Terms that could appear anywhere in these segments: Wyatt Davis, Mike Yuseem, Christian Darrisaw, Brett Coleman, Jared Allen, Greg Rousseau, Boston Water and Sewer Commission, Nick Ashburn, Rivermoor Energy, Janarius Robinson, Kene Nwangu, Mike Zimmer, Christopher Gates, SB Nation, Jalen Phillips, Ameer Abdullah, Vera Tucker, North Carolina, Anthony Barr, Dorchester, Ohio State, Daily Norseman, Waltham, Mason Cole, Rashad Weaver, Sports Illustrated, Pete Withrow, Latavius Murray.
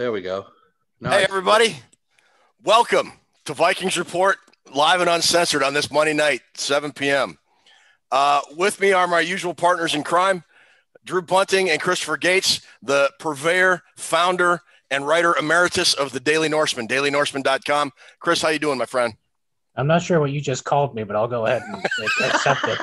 There we go. Nice. Hey, everybody. Welcome to Vikings Report, live and uncensored on this Monday night, 7 p.m. With me are my usual partners in crime, Drew Bunting and Christopher Gates, the purveyor, founder, and writer emeritus of the Daily Norseman, dailynorseman.com. Chris, how you doing, my friend? I'm not sure what you just called me, but I'll go ahead and accept it.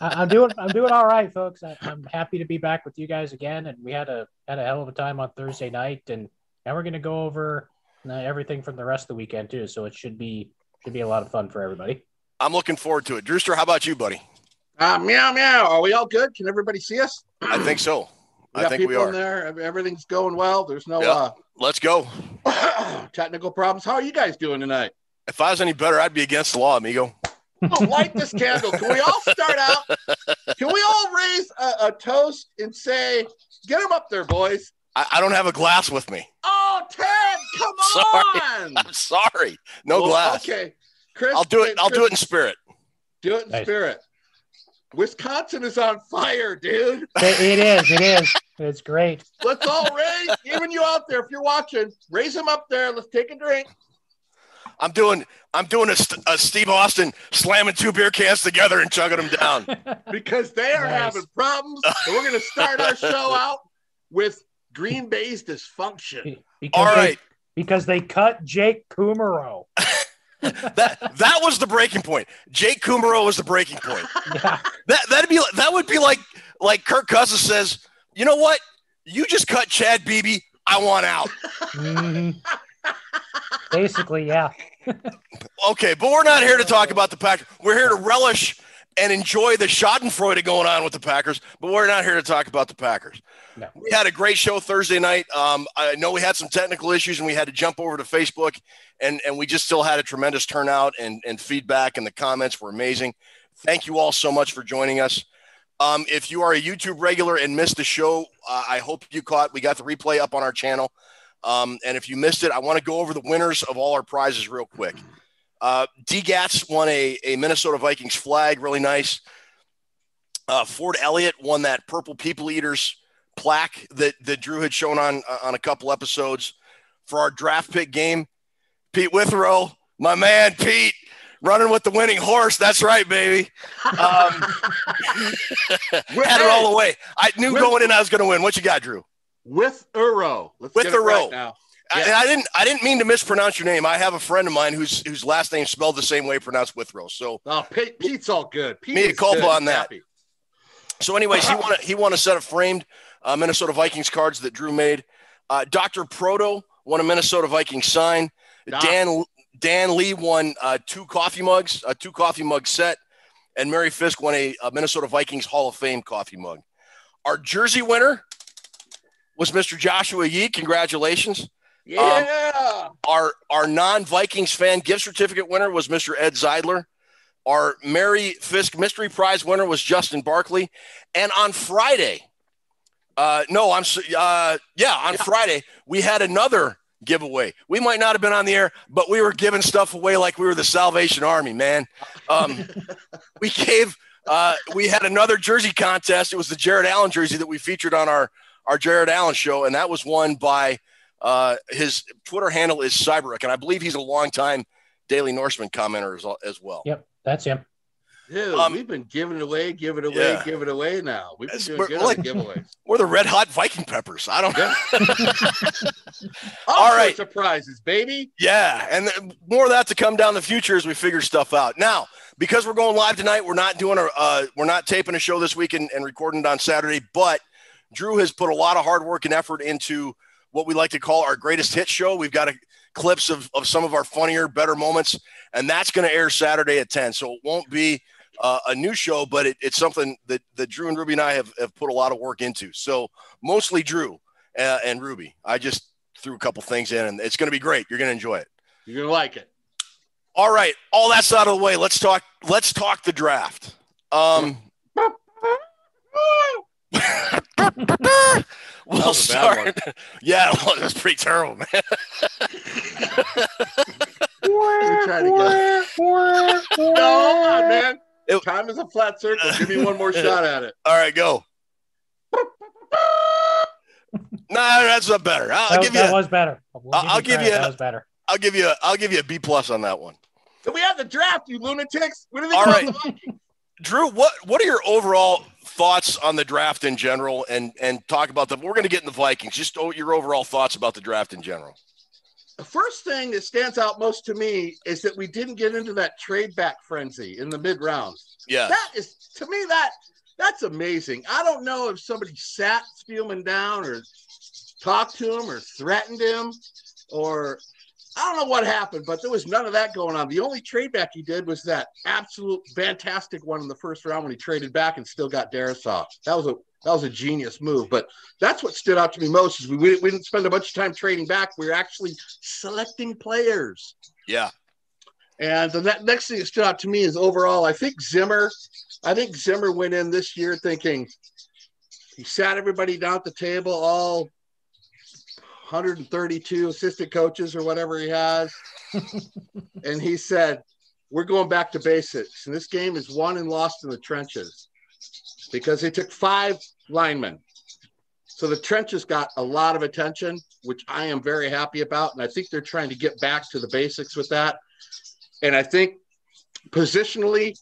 I'm doing all right, folks. I'm happy to be back with you guys again, and we had a hell of a time on Thursday night, and now we're going to go over everything from the rest of the weekend too. So it should be a lot of fun for everybody. I'm looking forward to it. Drewster, how about you, buddy? Meow meow. Are we all good? Can everybody see us? I think so. I think we are. In there. Everything's going well. There's no. Yep. Let's go. Technical problems. How are you guys doing tonight? If I was any better, I'd be against the law, amigo. Oh, light this candle. Can we all start out? Can we all raise a toast and say, get them up there, boys? I don't have a glass with me. Oh, Ted, come on. I'm sorry. No glass. Okay. Chris, I'll do it in spirit. Do it in spirit. Wisconsin is on fire, dude. It is. It's great. Let's all raise, even you out there, if you're watching, raise them up there. Let's take a drink. I'm doing a Steve Austin slamming two beer cans together and chugging them down. Because they are having problems. So we're going to start our show out with Green Bay's dysfunction. Because they cut Jake Kummerow. that was the breaking point. Jake Kummerow was the breaking point. Yeah. That would be like Kirk Cousins says, you know what? You just cut Chad Beebe. I want out. Mm-hmm. Basically, yeah. Okay, but we're not here to talk about the Packers. We're here to relish and enjoy the schadenfreude going on with the Packers, but we're not here to talk about the Packers. No. We had a great show Thursday night. I know we had some technical issues, and we had to jump over to Facebook, and we just still had a tremendous turnout and feedback, and the comments were amazing. Thank you all so much for joining us. If you are a YouTube regular and missed the show, I hope you caught. We got the replay up on our channel. And if you missed it, I want to go over the winners of all our prizes real quick. D-Gats won a Minnesota Vikings flag, really nice. Ford Elliott won that Purple People Eaters plaque that Drew had shown on a couple episodes. For our draft pick game, Pete Withrow, my man Pete, running with the winning horse. That's right, baby. Had it all the way. I knew going in I was going to win. What you got, Drew? Withrow. Let's get it right now. Yes. And I didn't mean to mispronounce your name. I have a friend of mine whose last name spelled the same way pronounced Withrow. So Pete's all good. Pete mea culpa on that. Happy. So anyways, he won a set of framed Minnesota Vikings cards that Drew made. Dr. Proto won a Minnesota Vikings sign. Dan Lee won a two coffee mug set, and Mary Fisk won a Minnesota Vikings Hall of Fame coffee mug. Our jersey winner was Mr. Joshua Yee. Congratulations. Yeah. Our non-Vikings fan gift certificate winner was Mr. Ed Zeidler. Our Mary Fisk mystery prize winner was Justin Barkley. And on Friday, Friday, we had another giveaway. We might not have been on the air, but we were giving stuff away like we were the Salvation Army, man. We had another jersey contest. It was the Jared Allen jersey that we featured on our Jared Allen show, and that was won by his Twitter handle is Cyberrick, and I believe he's a longtime Daily Norseman commenter as well. Yep, that's him. Dude, we've been giving away now. We've been doing good on giveaways. We're the Red Hot Viking Peppers. I don't know. All right. Surprises, baby. Yeah, and more of that to come down the future as we figure stuff out. Now, because we're going live tonight, we're not doing we're not taping a show this week and recording it on Saturday, but Drew has put a lot of hard work and effort into what we like to call our greatest hit show. We've got clips of some of our funnier, better moments, and that's going to air Saturday at 10. So it won't be a new show, but it's something that Drew and Ruby and I have put a lot of work into. So mostly Drew and Ruby. I just threw a couple things in, and it's going to be great. You're going to enjoy it. You're going to like it. All right. All that's out of the way. Let's talk the draft. We'll start. Yeah, that's pretty terrible, man. No, man. Time is a flat circle. Give me one more shot at it. All right, go. No, that's not better. That was better. I'll give you a B+ on that one. So we have the draft, you lunatics. What are they talking about? Drew, what are your overall thoughts on the draft in general, and talk about them? We're going to get in the Vikings. Just your overall thoughts about the draft in general. The first thing that stands out most to me is that we didn't get into that trade back frenzy in the mid rounds. Yeah, that is to me that's amazing. I don't know if somebody sat Spielman down or talked to him or threatened him, or I don't know what happened, but there was none of that going on. The only trade back he did was that absolute fantastic one in the first round when he traded back and still got Darrisaw. That was a genius move. But that's what stood out to me most is we didn't spend a bunch of time trading back. We were actually selecting players. Yeah. And the next thing that stood out to me is overall, I think Zimmer went in this year thinking he sat everybody down at the table, all 132 assistant coaches or whatever he has. And he said, we're going back to basics. And this game is won and lost in the trenches because they took 5 linemen. So the trenches got a lot of attention, which I am very happy about. And I think they're trying to get back to the basics with that. And I think positionally,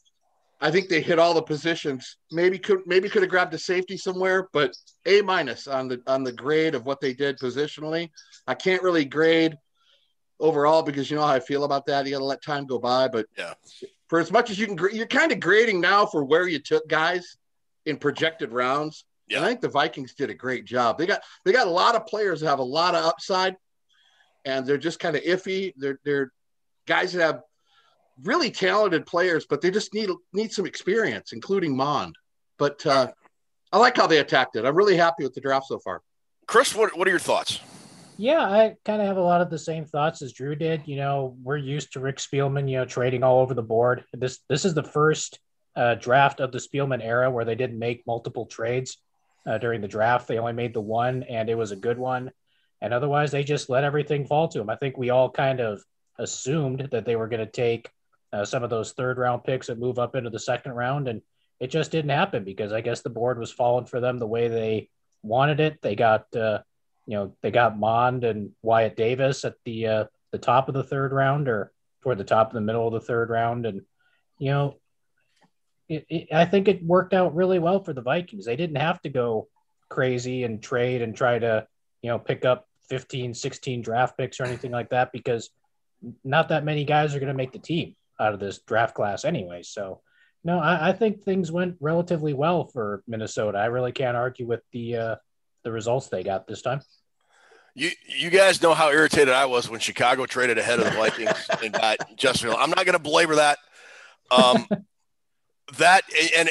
I think they hit all the positions. Maybe could have grabbed a safety somewhere, but A- on the grade of what they did positionally. I can't really grade overall because you know how I feel about that. You got to let time go by. But yeah, for as much as you can, you're kind of grading now for where you took guys in projected rounds. Yeah. And I think the Vikings did a great job. They got a lot of players that have a lot of upside, and they're just kind of iffy. They're guys that have really talented players, but they just need some experience, including Mond. But I like how they attacked it. I'm really happy with the draft so far. Chris, what are your thoughts? Yeah, I kind of have a lot of the same thoughts as Drew did. You know, we're used to Rick Spielman, you know, trading all over the board. This is the first draft of the Spielman era where they didn't make multiple trades during the draft. They only made the one, and it was a good one. And otherwise, they just let everything fall to them. I think we all kind of assumed that they were going to take some of those third-round picks that move up into the second round, and it just didn't happen because I guess the board was falling for them the way they wanted it. They got, they got Mond and Wyatt Davis at the top of the third round or toward the top of the middle of the third round, and you know, I think it worked out really well for the Vikings. They didn't have to go crazy and trade and try to pick up 15, 16 draft picks or anything like that because not that many guys are going to make the team out of this draft class anyway. So no, I think things went relatively well for Minnesota. I really can't argue with the results they got this time. You guys know how irritated I was when Chicago traded ahead of the Vikings and got Justin. I'm not going to belabor that.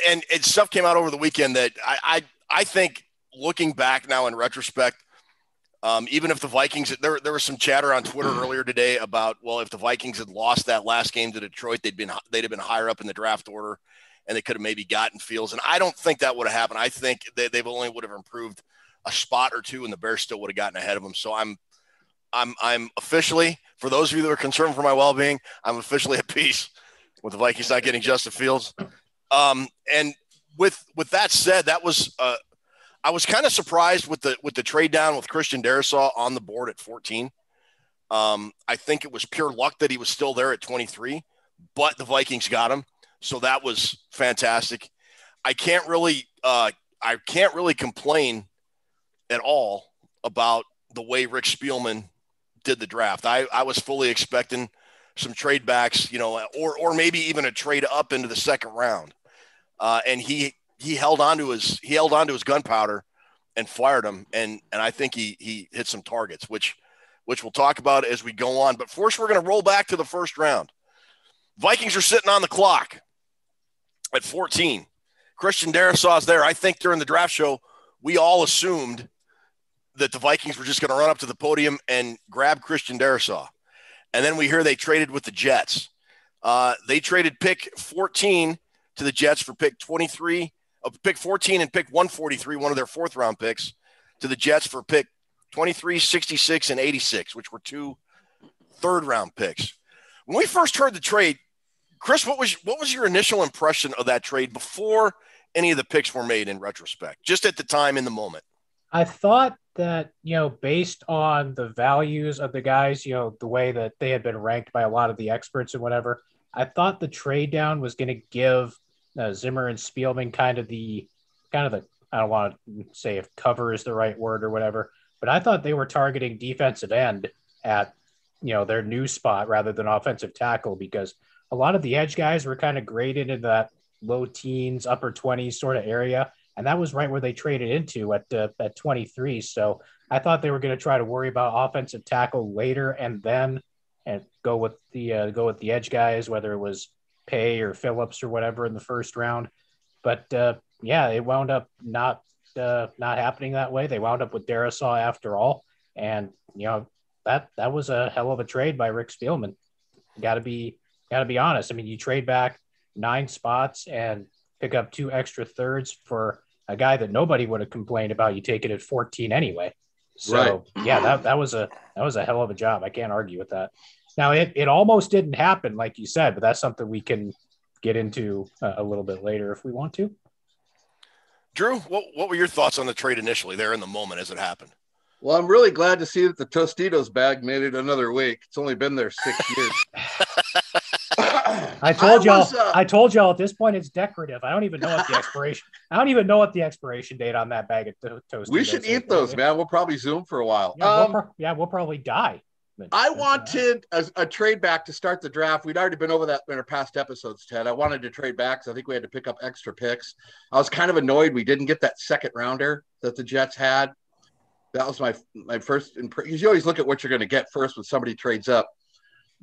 And stuff came out over the weekend that I think looking back now in retrospect, even if the Vikings, there was some chatter on Twitter earlier today about, well, if the Vikings had lost that last game to Detroit, they'd have been higher up in the draft order, and they could have maybe gotten Fields. And I don't think that would have happened. I think they only would have improved a spot or two, and the Bears still would have gotten ahead of them. So I'm officially, for those of you that are concerned for my well-being, I'm officially at peace with the Vikings not getting Justin Fields. And with that said, that was I was kind of surprised with the trade down with Christian Darrisaw on the board at 14. I think it was pure luck that he was still there at 23, but the Vikings got him, so that was fantastic. I can't really complain at all about the way Rick Spielman did the draft. I was fully expecting some trade backs, or maybe even a trade up into the second round, and he held on to his gunpowder and fired him. And I think he hit some targets, which we'll talk about as we go on. But first, we're going to roll back to the first round. Vikings are sitting on the clock at 14. Christian Darrisaw is there. I think during the draft show, we all assumed that the Vikings were just going to run up to the podium and grab Christian Darrisaw. And then we hear they traded with the Jets. They traded pick 14 to the Jets for pick 23. Pick 14 and pick 143, one of their fourth round picks, to the Jets for pick 23, 66, and 86, which were 2 third round picks. When we first heard the trade, Chris, what was your initial impression of that trade before any of the picks were made in retrospect, just at the time in the moment? I thought that, you know, based on the values of the guys, you know, the way that they had been ranked by a lot of the experts and whatever, I thought the trade down was going to give Zimmer and Spielman kind of the, I don't want to say if cover is the right word or whatever, but I thought they were targeting defensive end at, you know, their new spot rather than offensive tackle, because a lot of the edge guys were kind of graded in that low teens, upper 20s sort of area. And that was right where they traded into at 23. So I thought they were going to try to worry about offensive tackle later and go with the edge guys, whether it was Paye or Phillips or whatever in the first round. But yeah, it wound up not happening that way. They wound up with Darrisaw after all. And, you know, that was a hell of a trade by Rick Spielman. Got to be honest. I mean, you trade back 9 spots and pick up 2 extra thirds for a guy that nobody would have complained about you taking at 14 anyway. So right. Yeah, that was a hell of a job. I can't argue with that. Now it almost didn't happen, like you said, but that's something we can get into a little bit later if we want to. Drew, what were your thoughts on the trade initially there in the moment as it happened? Well, I'm really glad to see that the Tostitos bag made it another week. It's only been there 6 years. I told y'all at this point it's decorative. I don't even know what the expiration date on that bag of Tostitos. We should eat those, man. We'll probably Zoom for a while. Yeah, we'll probably die. I wanted a trade back to start the draft. We'd already been over that in our past episodes, Ted. I wanted to trade back because I think we had to pick up extra picks. I was kind of annoyed we didn't get that second rounder that the Jets had. That was my first impression. You always look at what you're going to get first when somebody trades up.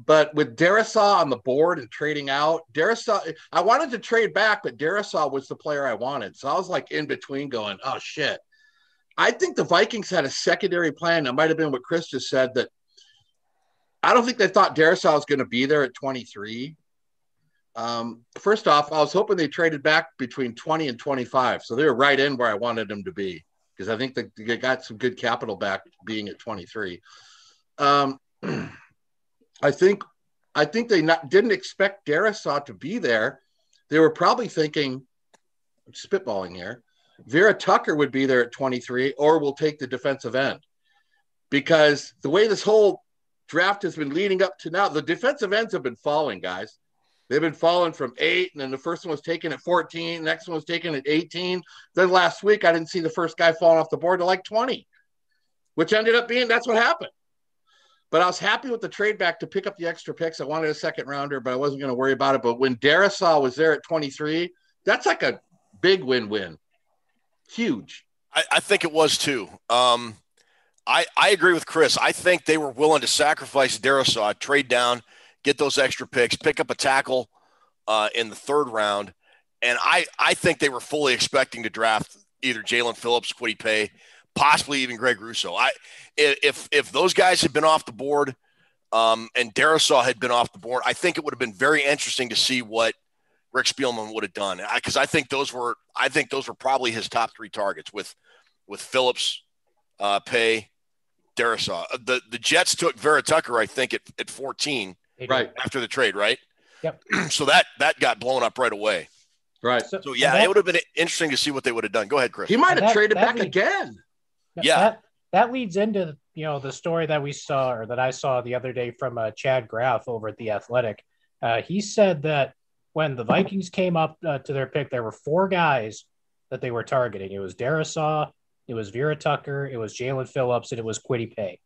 But with Darrisaw on the board and trading out, I wanted to trade back, but Darrisaw was the player I wanted. So I was like in between going, oh, shit. I think the Vikings had a secondary plan. That might have been what Chris just said, that I don't think they thought Darrisaw was going to be there at 23. First off, I was hoping they traded back between 20 and 25. So they were right in where I wanted them to be, because I think they got some good capital back being at 23. I think they didn't expect Darrisaw to be there. They were probably thinking, I'm spitballing here, Vera Tucker would be there at 23, or we'll take the defensive end. Because the way this whole draft has been leading up to now, the defensive ends have been falling, guys. They've been falling from 8, and then the first one was taken at 14, next one was taken at 18. Then last week, I didn't see the first guy falling off the board to like 20, which ended up being, that's what happened. But I was happy with the trade back to pick up the extra picks. I wanted a second rounder, but I wasn't going to worry about it. But when Darrisaw was there at 23, that's like a big win-win. Huge. I think it was too. I agree with Chris. I think they were willing to sacrifice Darrisaw, trade down, get those extra picks, pick up a tackle in the third round. And I think they were fully expecting to draft either Jalen Phillips, Kwity Paye, possibly even Greg Rousseau. If those guys had been off the board and Darrisaw had been off the board, I think it would have been very interesting to see what Rick Spielman would have done. Because I think those were probably his top 3 targets with Phillips, Paye, Darrisaw. The Jets took Vera Tucker, I think, at 14 right after the trade, right? Yep. So that got blown up right away. Right. So yeah, it would have been interesting to see what they would have done. Go ahead, Chris. He might have traded back again. Yeah. That leads into, you know, the story that we saw, or that I saw the other day from Chad Graff over at the Athletic. He said that when the Vikings came up to their pick, there were 4 guys that they were targeting. It was Darrisaw, it was Vera Tucker, it was Jalen Phillips, and it was Kwity Paye.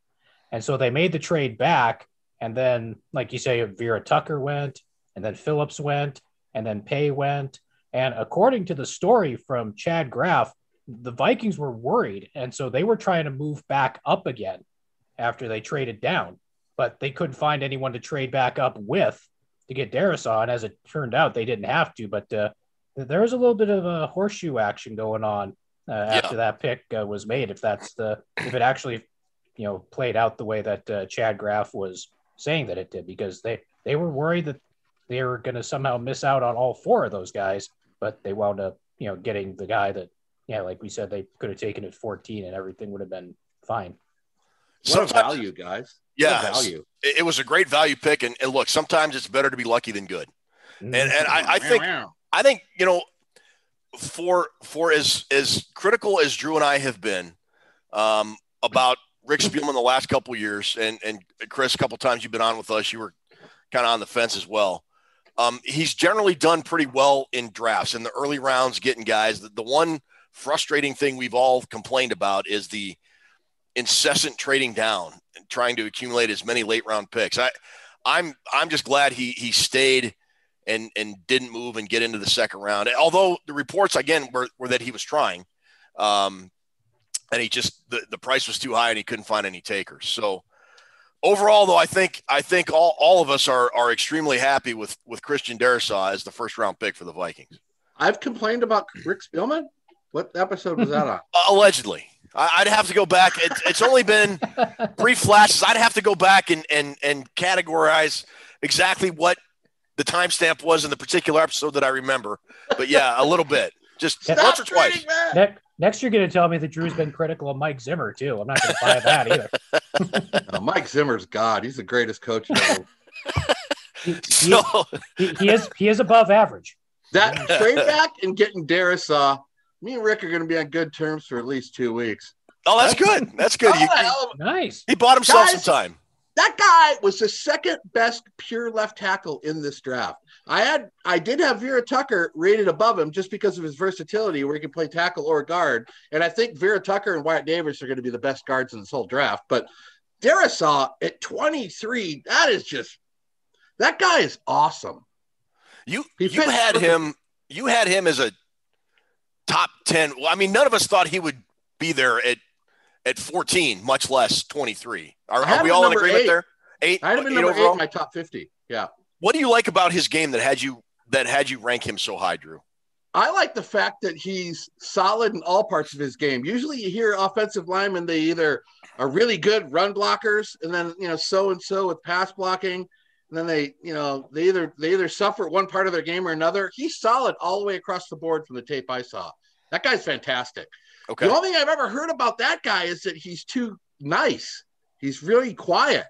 And so they made the trade back, and then, like you say, Vera Tucker went, and then Phillips went, and then Paye went. And according to the story from Chad Graff, the Vikings were worried, and so they were trying to move back up again after they traded down, but they couldn't find anyone to trade back up with to get Darrisaw, and as it turned out, they didn't have to, but there was a little bit of a horseshoe action going on after that pick was made, if it actually, you know, played out the way that Chad Graff was saying that it did, because they were worried that they were going to somehow miss out on all 4 of those guys, but they wound up, you know, getting the guy that, yeah, like we said, they could have taken it 14 and everything would have been fine. What a value, guys. Yeah. Value. It was a great value pick. And look, sometimes it's better to be lucky than good. And I think, you know, for as critical as Drew and I have been about Rick Spielman the last couple of years, and Chris, a couple of times you've been on with us, you were kind of on the fence as well. He's generally done pretty well in drafts, in the early rounds, getting guys. The one frustrating thing we've all complained about is the incessant trading down and trying to accumulate as many late round picks. I'm just glad he stayed and didn't move and get into the second round. Although the reports again were that he was trying, and he just, the price was too high and he couldn't find any takers. So overall though, I think all of us are extremely happy with Christian Darrisaw as the first round pick for the Vikings. I've complained about Rick Spielman. What episode was that on? Allegedly. I'd have to go back. It's only been brief flashes. I'd have to go back and categorize exactly what the timestamp was in the particular episode that I remember. But yeah, a little bit. Just once or twice. Next, you're going to tell me that Drew's been critical of Mike Zimmer, too. I'm not going to buy that either. No, Mike Zimmer's God. He's the greatest coach ever. He is above average. That trade back and getting Darrisaw. Me and Rick are going to be on good terms for at least 2 weeks. Oh, that's good. That's good. Nice. He bought himself some time. That guy was the second best pure left tackle in this draft. I did have Vera Tucker rated above him just because of his versatility, where he can play tackle or guard. And I think Vera Tucker and Wyatt Davis are going to be the best guards in this whole draft. But Darrisaw at 23, that guy is awesome. You had him as a top 10. Well, I mean, none of us thought he would be there at 14, much less 23. Are we all in agreement there? I had him number 8 in my top 50. Yeah. What do you like about his game that had you rank him so high, Drew? I like the fact that he's solid in all parts of his game. Usually you hear offensive linemen, they either are really good run blockers and then, so-and-so with pass blocking. And then they either suffer one part of their game or another. He's solid all the way across the board from the tape I saw. That guy's fantastic. Okay. The only thing I've ever heard about that guy is that he's too nice. He's really quiet.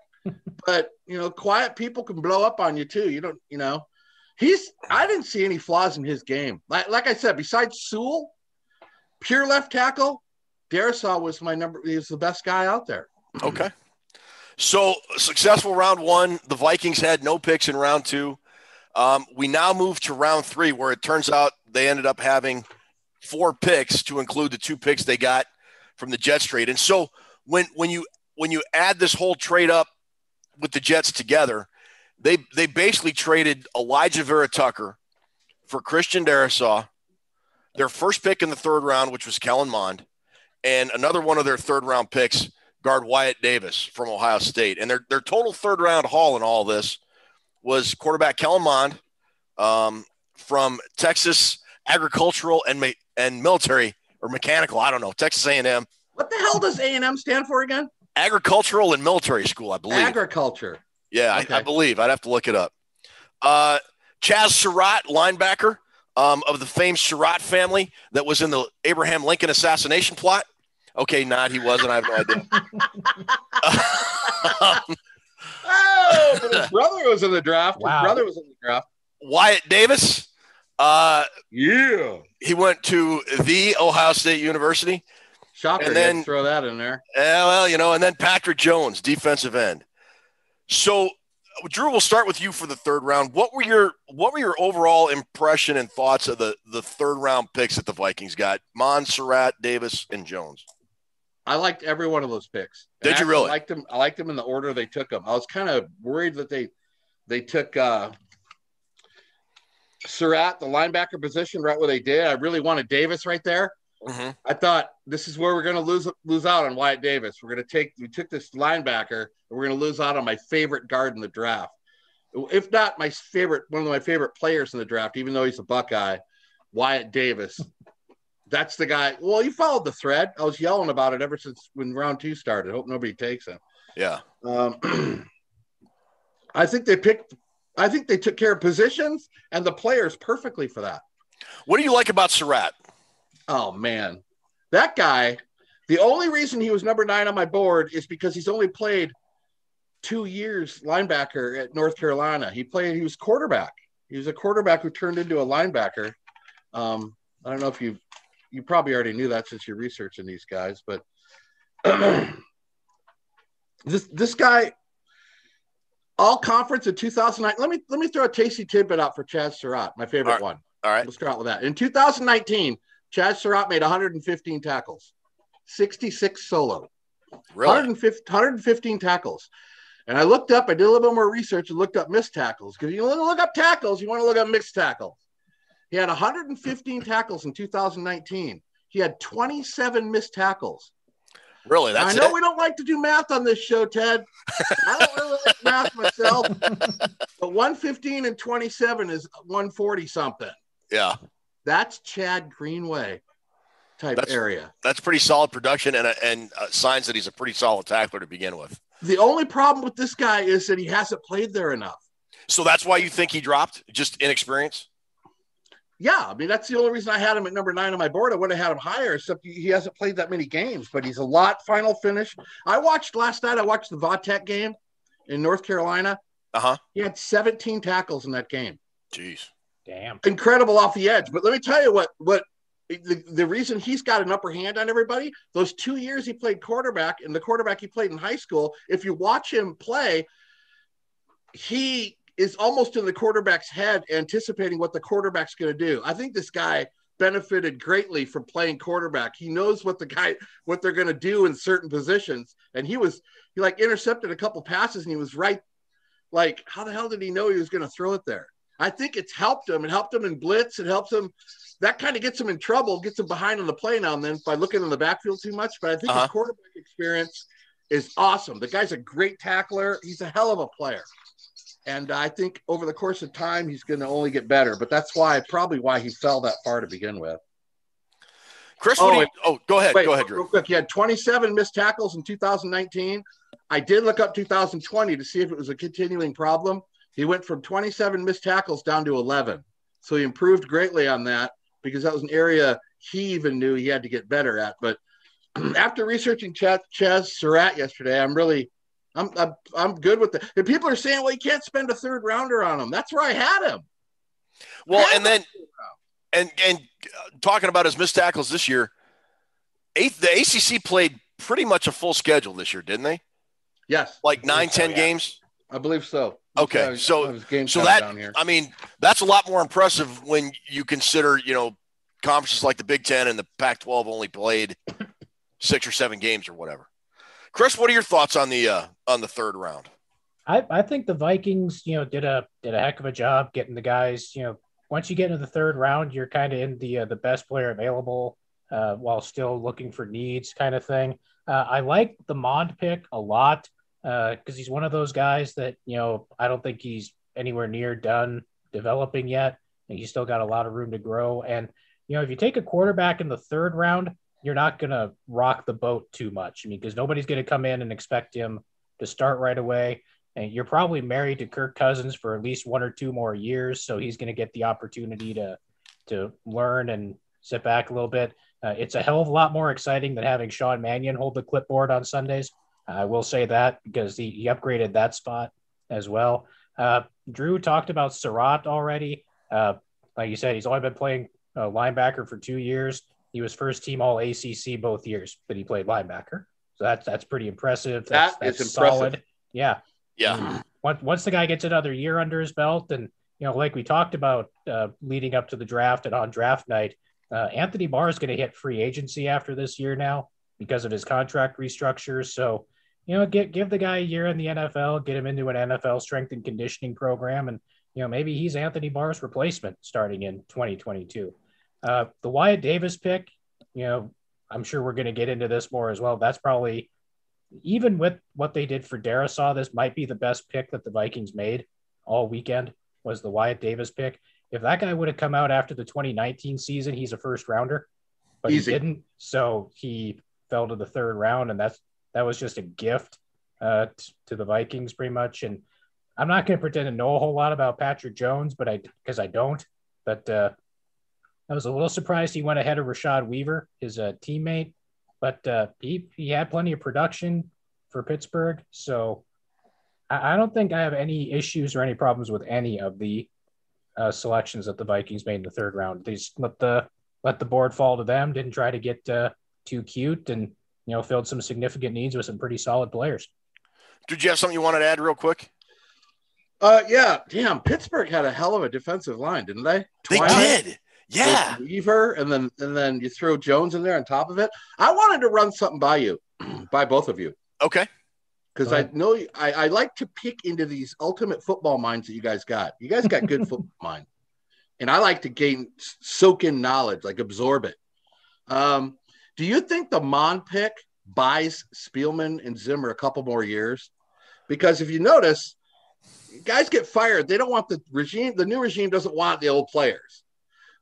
But, quiet people can blow up on you too. You don't, I didn't see any flaws in his game. Like I said, besides Sewell, pure left tackle, Darrisaw was he was the best guy out there. Okay. So, successful round one. The Vikings had no picks in round two. We now move to round three, where it turns out they ended up having 4 picks to include the 2 picks they got from the Jets trade. And so, when you add this whole trade up with the Jets together, they basically traded Elijah Vera Tucker for Christian Darrisaw, their first pick in the third round, which was Kellen Mond, and another one of their third round picks, guard Wyatt Davis from Ohio State. And their total third round haul in all this was quarterback Kellen Mond from Texas Agricultural and Military or Mechanical. I don't know. Texas A&M. What the hell does A&M stand for again? Agricultural and Military School, I believe. Agriculture. Yeah, okay. I believe. I'd have to look it up. Chaz Surratt, linebacker of the famed Surratt family that was in the Abraham Lincoln assassination plot. Okay, he wasn't. I have no idea. But his brother was in the draft. Wow. His brother was in the draft. Wyatt Davis. Yeah. He went to the Ohio State University. Shocker. And then throw that in there. And then Patrick Jones, defensive end. So, Drew, we'll start with you for the third round. What were your overall impression and thoughts of the third round picks that the Vikings got? Mond, Surratt, Davis, and Jones. I liked every one of those picks. Did you really? I liked them in the order they took them. I was kind of worried that they took Surratt, the linebacker position, right where they did. I really wanted Davis right there. Mm-hmm. I thought this is where we're going to lose out on Wyatt Davis. We took this linebacker, and we're going to lose out on my favorite guard in the draft. If not my favorite, one of my favorite players in the draft, even though he's a Buckeye, Wyatt Davis. That's the guy. Well, you followed the thread. I was yelling about it ever since when round two started. I hope nobody takes him. Yeah. I think they took care of positions and the players perfectly for that. What do you like about Surratt? Oh, man. That guy, the only reason he was number 9 on my board is because he's only played 2 years linebacker at North Carolina. He was quarterback. He was a quarterback who turned into a linebacker. I don't know if you probably already knew that since you're researching these guys, but This guy, all conference in 2009. Let me throw a tasty tidbit out for Chaz Surratt, my favorite one. All right. Let's start with that. In 2019, Chaz Surratt made 115 tackles, 66 solo. Really? 115 tackles. And I looked up, I did a little bit more research and looked up missed tackles. Because you look up tackles, you want to look up missed tackles. He had 115 tackles in 2019. He had 27 missed tackles. Really? That's it? I know we don't like to do math on this show, Ted. I don't really like math myself. But 115 and 27 is 140-something. Yeah. That's Chad Greenway type area. That's pretty solid production and signs that he's a pretty solid tackler to begin with. The only problem with this guy is that he hasn't played there enough. So that's why you think he dropped? Just inexperience? Yeah, I mean, that's the only reason I had him at number 9 on my board. I would have had him higher, except he hasn't played that many games, but he's a lot final finish. Last night I watched the Vautech game in North Carolina. Uh-huh. He had 17 tackles in that game. Jeez. Damn. Incredible off the edge. But let me tell you what the reason he's got an upper hand on everybody, those 2 years he played quarterback and the quarterback he played in high school, if you watch him play, he – is almost in the quarterback's head anticipating what the quarterback's going to do. I think this guy benefited greatly from playing quarterback. He knows what they're going to do in certain positions. And he like intercepted a couple passes and he was right. Like, how the hell did he know he was going to throw it there? I think it's helped him. It helped him in blitz. It helps him. That kind of gets him in trouble, gets him behind on the play now and then by looking in the backfield too much. But I think his quarterback experience is awesome. The guy's a great tackler. He's a hell of a player. And I think over the course of time, he's going to only get better. But that's probably why he fell that far to begin with. Chris, go ahead. Go ahead, Drew. Real quick, he had 27 missed tackles in 2019. I did look up 2020 to see if it was a continuing problem. He went from 27 missed tackles down to 11. So he improved greatly on that because that was an area he even knew he had to get better at. But after researching Chaz Surratt yesterday, I'm good with that. And people are saying, well, you can't spend a third rounder on him. That's where I had him. Well, and talking about his missed tackles this year, the ACC played pretty much a full schedule this year, didn't they? Yes. Like 9, 10 games? I believe so. Okay. That's a lot more impressive when you consider, conferences like the Big Ten and the Pac-12 only played 6 or 7 games or whatever. Chris, what are your thoughts on the third round? I think the Vikings, did a heck of a job getting the guys. Once you get into the third round, you're kind of in the best player available while still looking for needs kind of thing. I like the Mond pick a lot because he's one of those guys that I don't think he's anywhere near done developing yet, and he's still got a lot of room to grow. And if you take a quarterback in the third round, you're not going to rock the boat too much. I mean, because nobody's going to come in and expect him to start right away. And you're probably married to Kirk Cousins for at least 1 or 2 more years. So he's going to get the opportunity to learn and sit back a little bit. It's a hell of a lot more exciting than having Sean Mannion hold the clipboard on Sundays. I will say that because he upgraded that spot as well. Drew talked about Surratt already. Like you said, he's only been playing linebacker for 2 years. He was first team all ACC both years that he played linebacker. So that's pretty impressive. That's solid. Yeah. Yeah. Once the guy gets another year under his belt and, like we talked about leading up to the draft and on draft night, Anthony Barr is going to hit free agency after this year now because of his contract restructure. So, give the guy a year in the NFL, get him into an NFL strength and conditioning program. And, maybe he's Anthony Barr's replacement starting in 2022. The Wyatt Davis pick, I'm sure we're going to get into this more as well. That's probably, even with what they did for Darrisaw, this might be the best pick that the Vikings made all weekend was the Wyatt Davis pick. If that guy would have come out after the 2019 season, he's a first rounder, but Easy. He didn't. So he fell to the third round, and that was just a gift to the Vikings pretty much. And I'm not going to pretend to know a whole lot about Patrick Jones, because I don't, but I was a little surprised he went ahead of Rashad Weaver, his teammate, but he had plenty of production for Pittsburgh. So I don't think I have any issues or any problems with any of the selections that the Vikings made in the third round. They just let the board fall to them, didn't try to get too cute, and you know, filled some significant needs with some pretty solid players. Did you have something you wanted to add real quick? Yeah. Damn, Pittsburgh had a hell of a defensive line, didn't they? Twyman, they did. Yeah. Weaver, and then you throw Jones in there on top of it. I wanted to run something by you, by both of you. Okay. Because I know I like to peek into these ultimate football minds that you guys got. You guys got good football mind. And I like to soak in knowledge, like absorb it. Do you think the Mond pick buys Spielman and Zimmer a couple more years? Because if you notice, guys get fired. They don't want the regime. The new regime doesn't want the old players.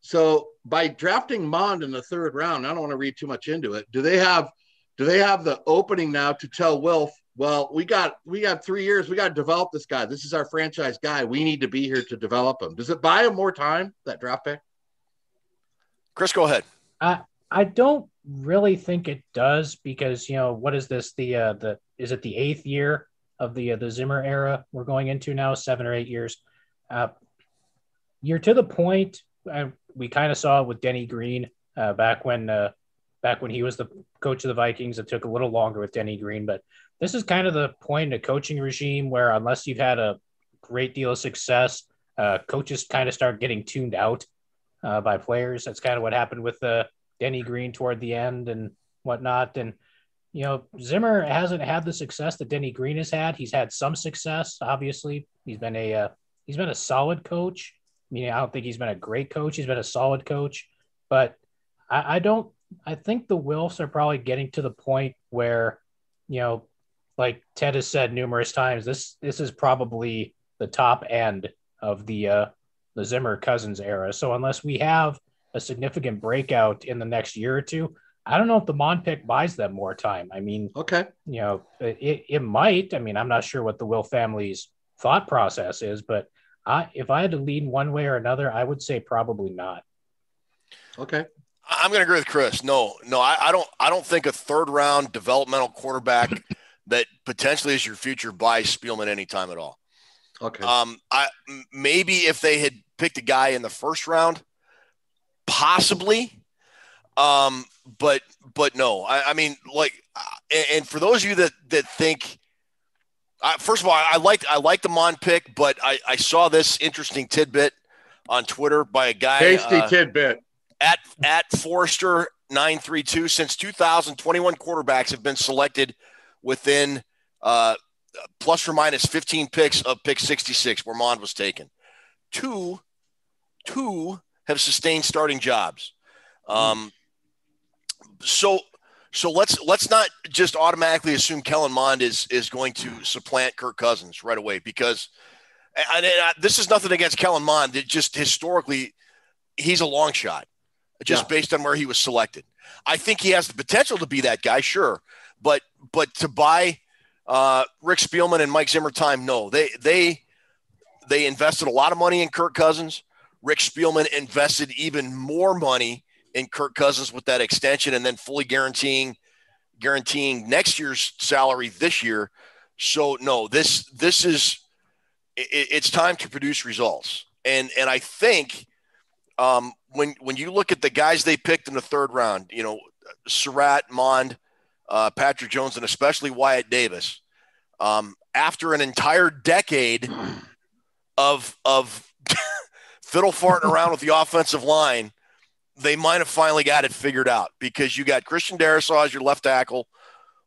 So by drafting Mond in the third round, I don't want to read too much into it. Do they have the opening now to tell Wilf, well, we got 3 years. We got to develop this guy. This is our franchise guy. We need to be here to develop him. Does it buy him more time, that draft pick? Chris, go ahead. I don't really think it does because, you know, what is this? Is it the eighth year of the Zimmer era we're going into now? 7 or 8 years. You're to the point. We kind of saw it with Denny Green back when he was the coach of the Vikings. It took a little longer with Denny Green, but this is kind of the point in a coaching regime where unless you've had a great deal of success, coaches kind of start getting tuned out by players. That's kind of what happened with Denny Green toward the end and whatnot. And, you know, Zimmer hasn't had the success that Denny Green has had. He's had some success, obviously. He's been a solid coach. I mean, I don't think he's been a great coach. He's been a solid coach, but I think the Wilfs are probably getting to the point where, you know, like Ted has said numerous times, this is probably the top end of the Zimmer Cousins era. So unless we have a significant breakout in the next year or two, I don't know if the Mond pick buys them more time. I mean, okay, you know, it might. I mean, I'm not sure what the Wilf family's thought process is, but if I had to lean one way or another, I would say probably not. Okay. I'm going to agree with Chris. No, I don't think a third round developmental quarterback that potentially is your future buys Spielman anytime at all. Okay. Maybe if they had picked a guy in the first round, possibly. But no, I mean, like, and for those of you that think, first of all, I like the Mond pick, but I saw this interesting tidbit on Twitter by a guy. Tasty tidbit. At Forrester 932, since 2021 quarterbacks have been selected within plus or minus 15 picks of pick 66, where Mond was taken. Two have sustained starting jobs. So let's not just automatically assume Kellen Mond is going to supplant Kirk Cousins right away, because I this is nothing against Kellen Mond. It just historically, he's a long shot. Just based on where he was selected. I think he has the potential to be that guy, sure. But to buy Rick Spielman and Mike Zimmer time, no. They invested a lot of money in Kirk Cousins. Rick Spielman invested even more money in Kirk Cousins with that extension and then fully guaranteeing next year's salary this year. So, no, this is – it's time to produce results. And I think when you look at the guys they picked in the third round, you know, Surratt, Mond, Patrick Jones, and especially Wyatt Davis, after an entire decade of fiddle farting around with the offensive line, they might have finally got it figured out, because you got Christian Darrisaw as your left tackle,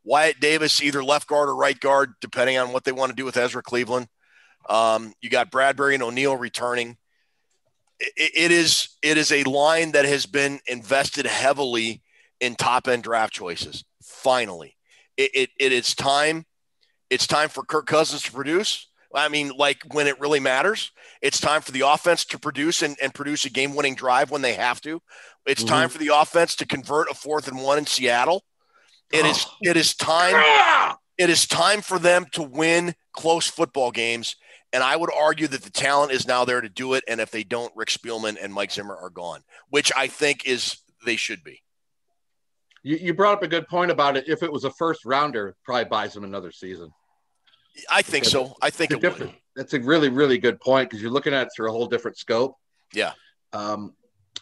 Wyatt Davis either left guard or right guard, depending on what they want to do with Ezra Cleveland. You got Bradbury and O'Neal returning. It is a line that has been invested heavily in top end draft choices. Finally, it is time. It's time for Kirk Cousins to produce. I mean, like, when it really matters, it's time for the offense to produce and produce a game winning drive when they have to. It's time for the offense to convert a 4th and 1 in Seattle. It is time for them to win close football games. And I would argue that the talent is now there to do it. And if they don't, Rick Spielman and Mike Zimmer are gone, which I think is they should be. You brought up a good point about it. If it was a first rounder, probably buys them another season. I think so. I think it would. That's a really, really good point, because you're looking at it through a whole different scope. Yeah.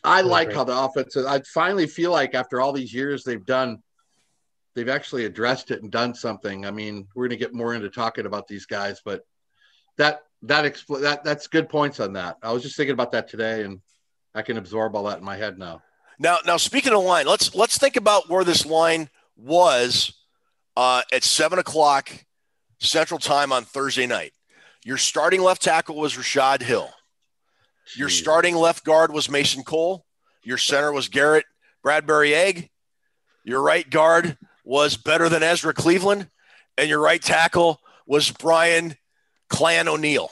I like how the offense – I finally feel like after all these years they've done – they've actually addressed it and done something. I mean, we're going to get more into talking about these guys, but that's good points on that. I was just thinking about that today, and I can absorb all that in my head now. Now, speaking of line, let's think about where this line was at 7:00 Central Time on Thursday night. Your starting left tackle was Rashad Hill. Your starting left guard was Mason Cole. Your center was Garrett Bradbury Egg. Your right guard was better than Ezra Cleveland. And your right tackle was Brian Clan O'Neill.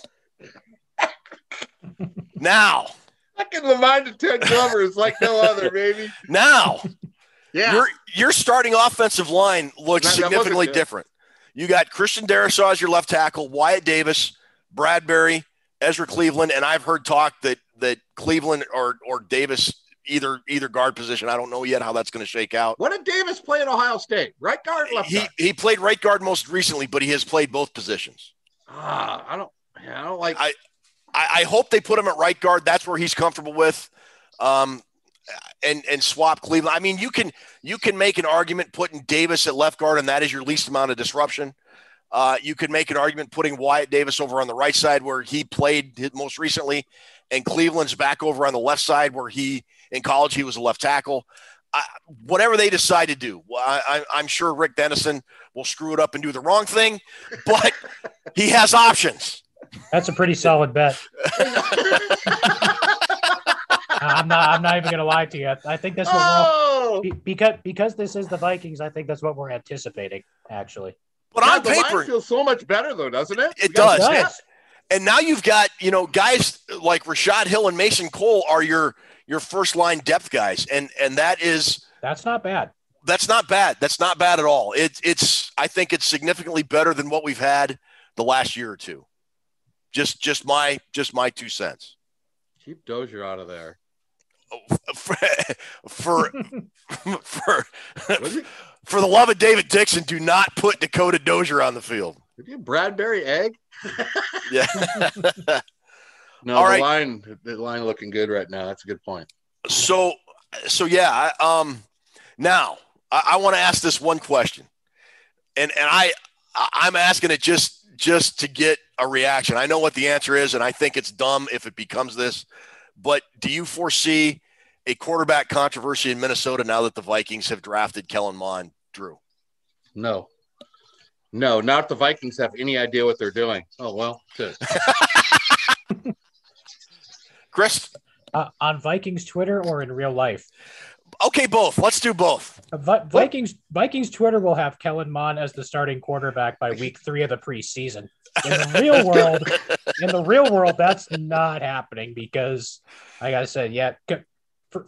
Now. Fucking Lamont to 10 covers like no other, baby. Now. Yeah. Your starting offensive line looks significantly different. You got Christian Darrisaw as your left tackle, Wyatt Davis, Bradbury, Ezra Cleveland, and I've heard talk that Cleveland or Davis, either guard position. I don't know yet how that's going to shake out. What did Davis play at Ohio State? Right guard, left guard? He played right guard most recently, but he has played both positions. I don't like. I hope they put him at right guard. That's where he's comfortable with, and swap Cleveland. I mean, you can make an argument putting Davis at left guard, and that is your least amount of disruption. You could make an argument putting Wyatt Davis over on the right side where he played most recently, and Cleveland's back over on the left side where in college he was a left tackle. Whatever they decide to do, I'm sure Rick Dennison will screw it up and do the wrong thing, but he has options. That's a pretty solid bet. I'm not even going to lie to you. I think that's what we're all, because this is the Vikings. I think that's what we're anticipating, actually. But on paper, it feels so much better, though, doesn't it? It does. And now you've got, guys like Rashad Hill and Mason Cole are your first line depth guys, and that's not bad. That's not bad. That's not bad at all. I think it's significantly better than what we've had the last year or two. Just my 2 cents. Keep Dozier out of there. For the love of David Dixon, do not put Dakota Dozier on the field. Did you Bradbury Egg? Yeah. No, all right. The line looking good right now. That's a good point. So yeah. Now I want to ask this one question, and I'm asking it just to get a reaction. I know what the answer is, and I think it's dumb if it becomes this. But do you foresee a quarterback controversy in Minnesota now that the Vikings have drafted Kellen Mond, Drew? No, not if the Vikings have any idea what they're doing. Oh, well. Chris? On Vikings Twitter or in real life? Okay, both. Let's do both. Vikings Twitter will have Kellen Mond as the starting quarterback by week 3 of the preseason. In the real world, that's not happening because, like I said, yeah,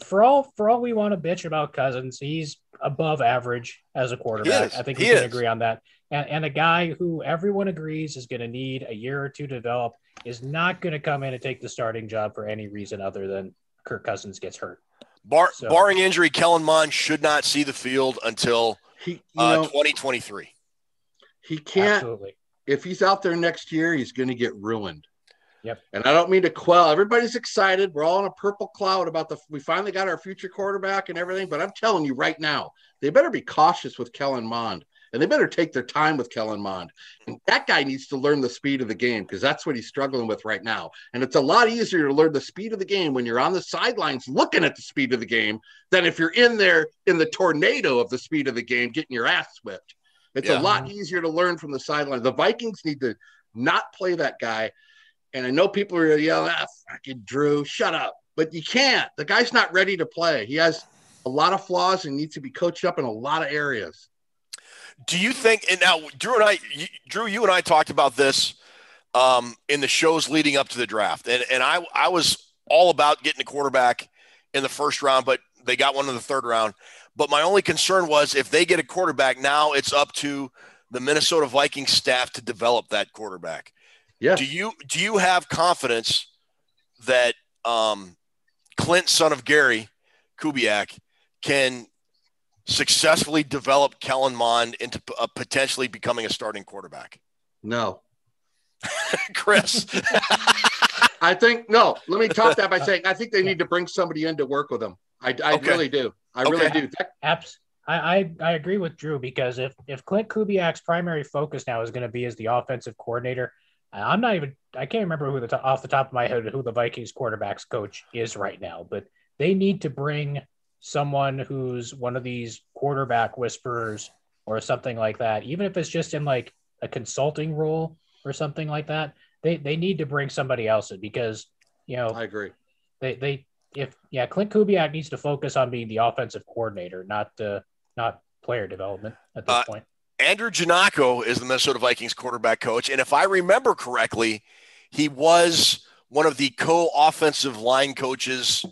for all we want to bitch about Cousins, he's above average as a quarterback. I think we can agree on that. And a guy who everyone agrees is going to need a year or two to develop is not going to come in and take the starting job for any reason other than Kirk Cousins gets hurt. Barring injury, Kellen Mond should not see the field until 2023. He can't. Absolutely. If he's out there next year, he's going to get ruined. Yep. And I don't mean to quell. Everybody's excited. We're all in a purple cloud about we finally got our future quarterback and everything. But I'm telling you right now, they better be cautious with Kellen Mond. And they better take their time with Kellen Mond. And that guy needs to learn the speed of the game because that's what he's struggling with right now. And it's a lot easier to learn the speed of the game when you're on the sidelines looking at the speed of the game than if you're in there in the tornado of the speed of the game getting your ass whipped. It's a lot easier to learn from the sidelines. The Vikings need to not play that guy. And I know people are yelling, fucking Drew, shut up. But you can't. The guy's not ready to play. He has a lot of flaws and needs to be coached up in a lot of areas. Do you think – and now, Drew, you and I talked about this in the shows leading up to the draft. And I was all about getting a quarterback in the first round, but they got one in the third round. But my only concern was if they get a quarterback, now it's up to the Minnesota Vikings staff to develop that quarterback. Yeah. Do you have confidence that Clint, son of Gary Kubiak, can successfully develop Kellen Mond into potentially becoming a starting quarterback? No. Chris. Let me top that by saying I think they need to bring somebody in to work with them. I really do. I really do. I agree with Drew, because if Clint Kubiak's primary focus now is going to be as the offensive coordinator, I can't remember who off the top of my head who the Vikings quarterbacks coach is right now, but they need to bring someone who's one of these quarterback whisperers or something like that, even if it's just in like a consulting role or something like that. They need to bring somebody else in, because, you know, I agree. Clint Kubiak needs to focus on being the offensive coordinator, not player development at this point. Andrew Giannacco is the Minnesota Vikings quarterback coach. And if I remember correctly, he was one of the co-offensive line coaches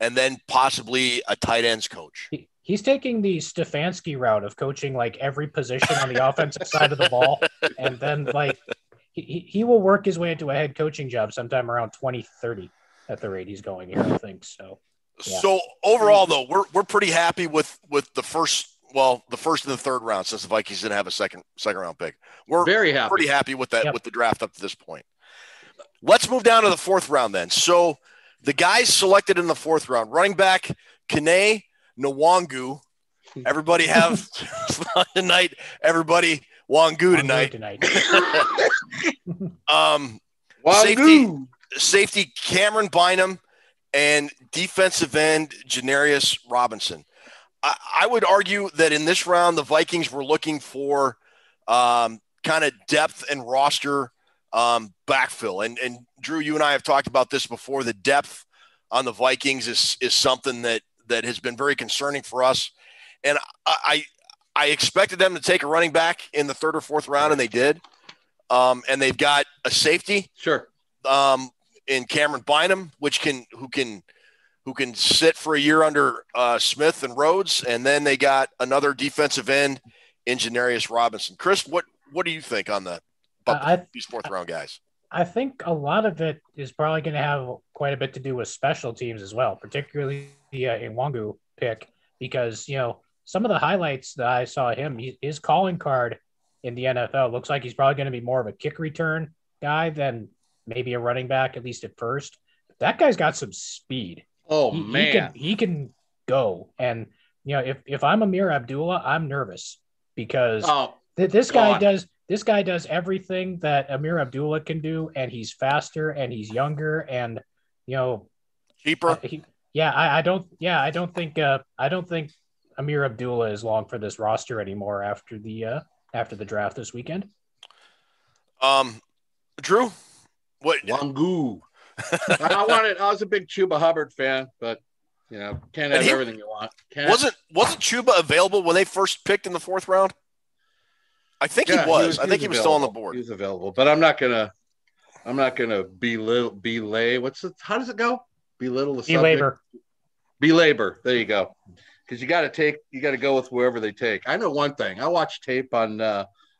and then possibly a tight ends coach. He's taking the Stefanski route of coaching like every position on the offensive side of the ball. And then like he will work his way into a head coaching job sometime around 2030 at the rate he's going here, I think. So, yeah. So overall though, we're pretty happy with the first, well, the first and the third round, since the Vikings didn't have a second round pick. We're very happy. Pretty happy with that, with the draft up to this point. Let's move down to the fourth round then. So the guys selected in the fourth round, running back Kene Nwangu. Everybody have tonight. Everybody Wangu tonight. Safety Cameron Bynum and defensive end Janarius Robinson. I would argue that in this round, the Vikings were looking for kind of depth and roster backfill. And Drew, you and I have talked about this before. The depth on the Vikings is something that has been very concerning for us. And I expected them to take a running back in the third or fourth round, and they did. And they've got a safety. Sure. In Cameron Bynum, who can sit for a year under Smith and Rhodes, and then they got another defensive end in Janarius Robinson. Chris, what do you think on these fourth round guys? I think a lot of it is probably going to have quite a bit to do with special teams as well, particularly the Nwangu pick, because, you know, some of the highlights that I saw him, his calling card in the NFL looks like he's probably going to be more of a kick return guy than maybe a running back, at least at first. But that guy's got some speed. Oh, man. He can go. And, you know, if I'm Ameer Abdullah, I'm nervous, because this guy does everything that Ameer Abdullah can do, and he's faster and he's younger and, you know, cheaper. I don't think Ameer Abdullah is long for this roster anymore after the draft this weekend. Drew, what? Wangu. I was a big Chuba Hubbard fan, but you know, can't have everything you want. Wasn't Chuba available when they first picked in the fourth round? I think he was. I think he was still on the board. He was available, but I'm not gonna belay. How does it go? Belittle the subject. Belabor. There you go. Because you got to go with whoever they take. I know one thing. I watched tape on.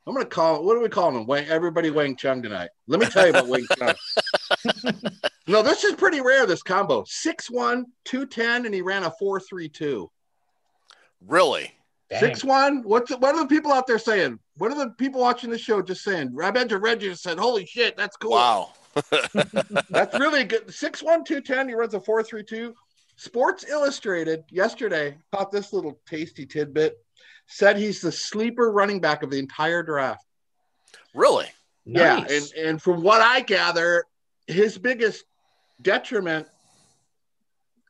I'm going to call – what do we call him? Everybody Wang Chung tonight. Let me tell you about Wang Chung. No, this is pretty rare, this combo. 6'1", 210, and he ran a 4.32. Really? 6'1"? What are the people out there saying? What are the people watching this show just saying? I bet you Reggie just said, holy shit, that's cool. Wow. That's really good. 6'1", 210, he runs a 4.32. Sports Illustrated yesterday caught this little tasty tidbit. Said he's the sleeper running back of the entire draft. Really? Yeah. Nice. And from what I gather, his biggest detriment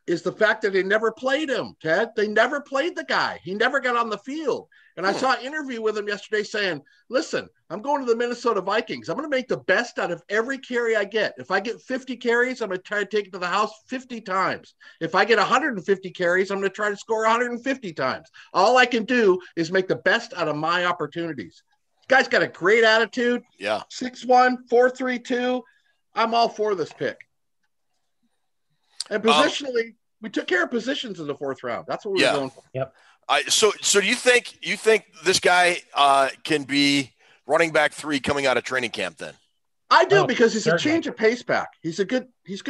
is the fact that they never played him, Ted. They never played the guy. He never got on the field. And I saw an interview with him yesterday saying, listen, I'm going to the Minnesota Vikings. I'm going to make the best out of every carry I get. If I get 50 carries, I'm going to try to take it to the house 50 times. If I get 150 carries, I'm going to try to score 150 times. All I can do is make the best out of my opportunities. This guy's got a great attitude. Yeah. 6'1", 4.32. I'm all for this pick. And positionally, we took care of positions in the fourth round. That's what we were going for. Yep. So you think this guy can be running back 3 coming out of training camp then? I do, because he's certainly a change of pace back. He's going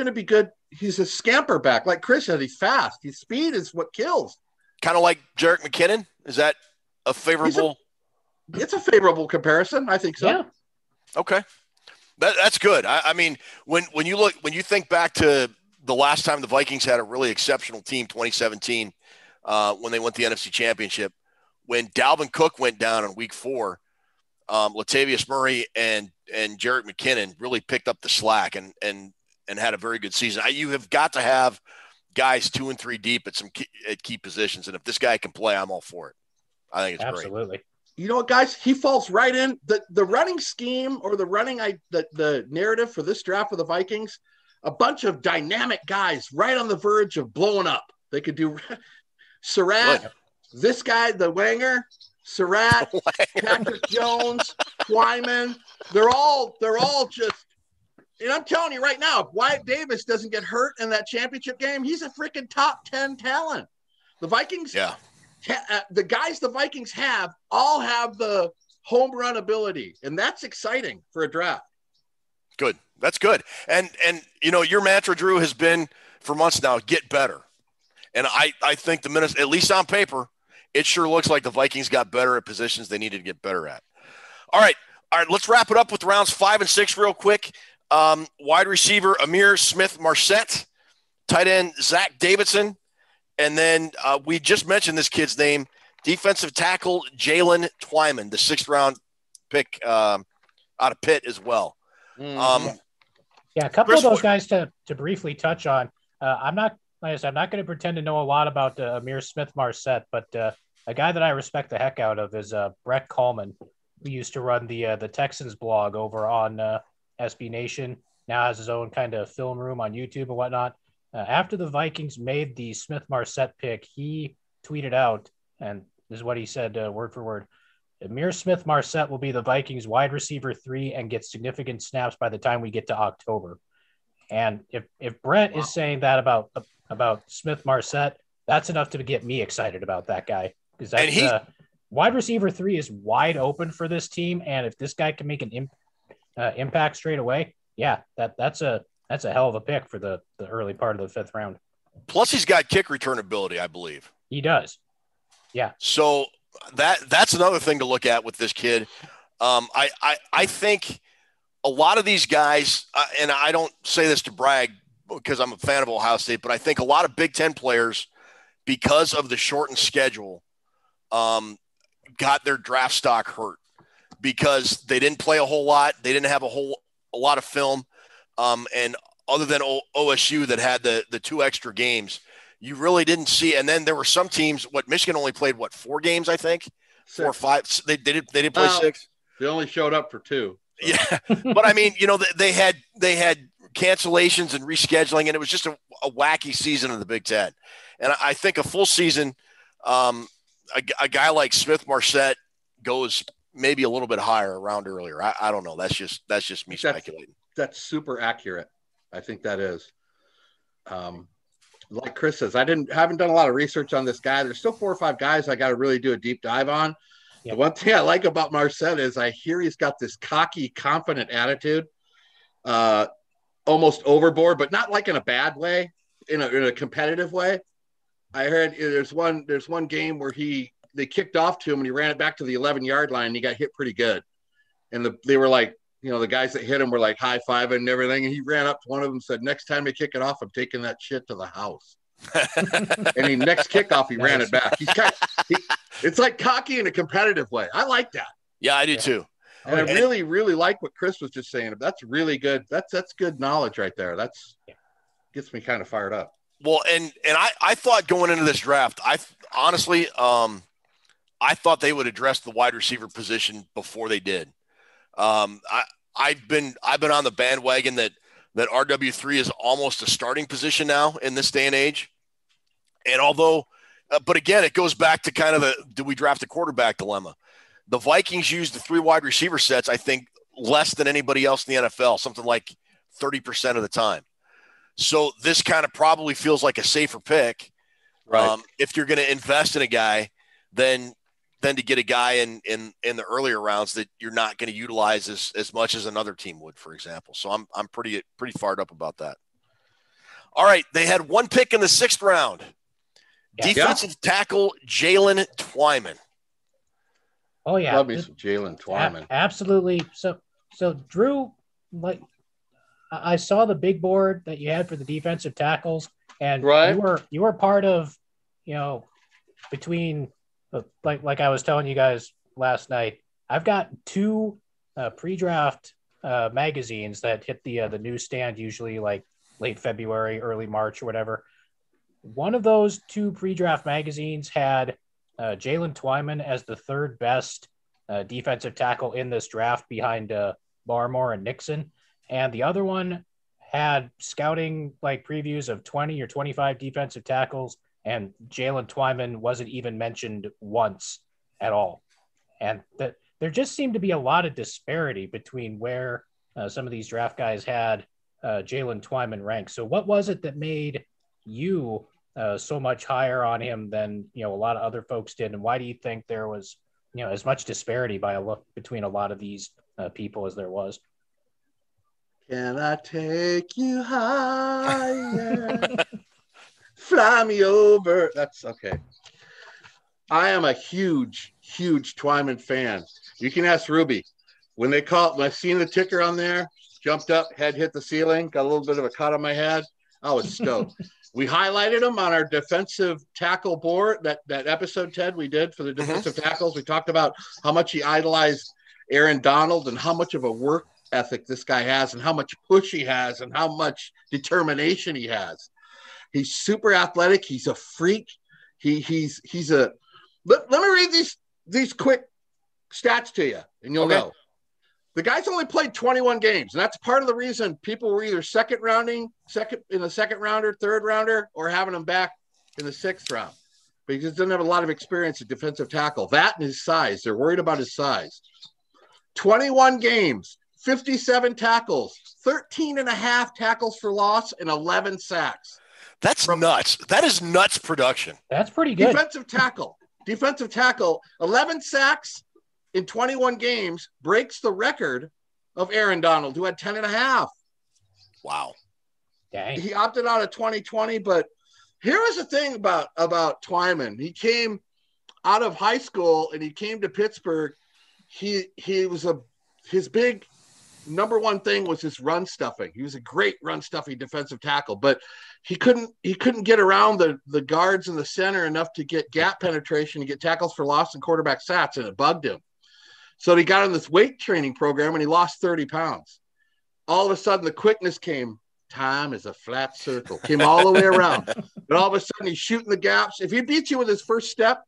to be good. He's a scamper back. Like Chris said, he's fast. His speed is what kills. Kind of like Jerick McKinnon? Is that a favorable? It's a favorable comparison. I think so. Yeah. Okay. That's good. I mean, when you think back to the last time the Vikings had a really exceptional team, 2017, when they went to the NFC Championship, when Dalvin Cook went down in week 4, Latavius Murray and Jarrett McKinnon really picked up the slack and had a very good season. You have got to have guys 2 and 3 deep at some key positions. And if this guy can play, I'm all for it. I think it's absolutely great. You know what, guys? He falls right in. The running scheme or the narrative for this draft for the Vikings, a bunch of dynamic guys right on the verge of blowing up. They could do Surratt, this guy, the Wanger, Surratt, Patrick Jones, Twyman. They're all just – and I'm telling you right now, if Wyatt Davis doesn't get hurt in that championship game, he's a freaking top 10 talent. The Vikings – yeah. The guys the Vikings have all have the home run ability, and that's exciting for a draft. Good. That's good. And you know, your mantra, Drew, has been for months now, get better. And I think the minutes, at least on paper, it sure looks like the Vikings got better at positions they needed to get better at. All right. Let's wrap it up with rounds 5 and 6 real quick. Wide receiver, Ihmir Smith-Marsette, tight end, Zach Davidson. And then we just mentioned this kid's name, defensive tackle Jalen Twyman, the 6th round pick out of Pitt as well. A couple of those guys to briefly touch on. I'm not going to pretend to know a lot about Ihmir Smith-Marsette, but a guy that I respect the heck out of is Brett Coleman, who used to run the Texans blog over on SB Nation. Now has his own kind of film room on YouTube and whatnot. After the Vikings made the Smith-Marsette pick, he tweeted out, and this is what he said word for word, Ihmir Smith-Marsette will be the Vikings wide receiver 3 and get significant snaps by the time we get to October. And if Brett is saying that about Smith-Marsette, that's enough to get me excited about that guy. Because that's wide receiver 3 is wide open for this team, and if this guy can make an impact straight away, yeah, that's a hell of a pick for the early part of the 5th round. Plus, he's got kick return ability, I believe. He does. Yeah. So that's another thing to look at with this kid. I think a lot of these guys, and I don't say this to brag because I'm a fan of Ohio State, but I think a lot of Big Ten players, because of the shortened schedule, got their draft stock hurt because they didn't play a whole lot. They didn't have a lot of film. And other than OSU that had the 2 extra games, you really didn't see. And then there were some teams. Michigan only played 4 games, I think, 4 or 5. They didn't play 6. They only showed up for 2. So. Yeah, but I mean, you know, they had cancellations and rescheduling, and it was just a wacky season of the Big Ten. And I think a full season, a guy like Smith-Marsette goes maybe a little bit higher, a round earlier. I don't know. That's just me speculating. That's super accurate. I think that is. Like Chris says, haven't done a lot of research on this guy. There's still 4 or 5 guys I got to really do a deep dive on. Yep. The one thing I like about Marsette is I hear he's got this cocky, confident attitude, almost overboard, but not like in a bad way, in a competitive way. I heard there's one game where they kicked off to him and he ran it back to the 11-yard line and he got hit pretty good. And they were like, you know, the guys that hit him were like high-fiving and everything. And he ran up to one of them and said, next time they kick it off, I'm taking that shit to the house. And he next kickoff, he ran it back. He's kind of, it's like cocky in a competitive way. I like that. Yeah, I do too. And I really, really like what Chris was just saying. That's really good. That's good knowledge right there. That's gets me kind of fired up. Well, and I thought going into this draft, I honestly, I thought they would address the wide receiver position before they did. I've been on the bandwagon that RW3 is almost a starting position now in this day and age. And although, but again, it goes back to kind of do we draft a quarterback dilemma? The Vikings used the 3 wide receiver sets, I think, less than anybody else in the NFL, something like 30% of the time. So this kind of probably feels like a safer pick. Right. If you're going to invest in a guy, then to get a guy in the earlier rounds that you're not going to utilize as much as another team would, for example. So I'm pretty fired up about that. All right. They had 1 pick in the 6th round. Yeah. Defensive tackle Jalen Twyman. Oh yeah. Love me some Jalen Twyman. Absolutely. So Drew, like I saw the big board that you had for the defensive tackles and right. You were part of, you know, between like I was telling you guys last night, I've got two pre-draft magazines that hit the newsstand usually like late February, early March or whatever. One of those two pre-draft magazines had Jalen Twyman as the third best defensive tackle in this draft behind Barmore and Nixon. And the other one had scouting like previews of 20 or 25 defensive tackles, and Jalen Twyman wasn't even mentioned once at all. And that there just seemed to be a lot of disparity between where some of these draft guys had Jalen Twyman ranked. So what was it that made you so much higher on him than, you know, a lot of other folks did? And why do you think there was, you know, as much disparity by a look between a lot of these people as there was? Can I take you higher? Fly me over. That's okay. I am a huge, huge Twyman fan. You can ask Ruby. When they call it, when I seen the ticker on there, jumped up, head hit the ceiling, got a little bit of a cut on my head. I was stoked. We highlighted him on our defensive tackle board, that episode, Ted, we did for the defensive tackles. We talked about how much he idolized Aaron Donald and how much of a work ethic this guy has and how much push he has and how much determination he has. He's super athletic. He's a freak. He's a – let me read these quick stats to you, and you'll know. The guy's only played 21 games, and that's part of the reason people were either second rounder, third rounder, or having him back in the sixth round. But he just doesn't have a lot of experience at defensive tackle. That and his size. They're worried about his size. 21 games, 57 tackles, 13 and a half tackles for loss, and 11 sacks. That's nuts. That is nuts production. That's pretty good. Defensive tackle, 11 sacks in 21 games, breaks the record of Aaron Donald, who had 10 and a half. Wow. Dang. He opted out of 2020, but here is the thing about Twyman. He came out of high school and he came to Pittsburgh. His big number one thing was his run stuffing. He was a great run stuffing defensive tackle, but he couldn't get around the guards in the center enough to get gap penetration, to get tackles for loss and quarterback sacks, and it bugged him. So he got in this weight training program and he lost 30 pounds. All of a sudden the quickness came. Time is a flat circle. Came all the way around. And all of a sudden he's shooting the gaps. If he beats you with his first step,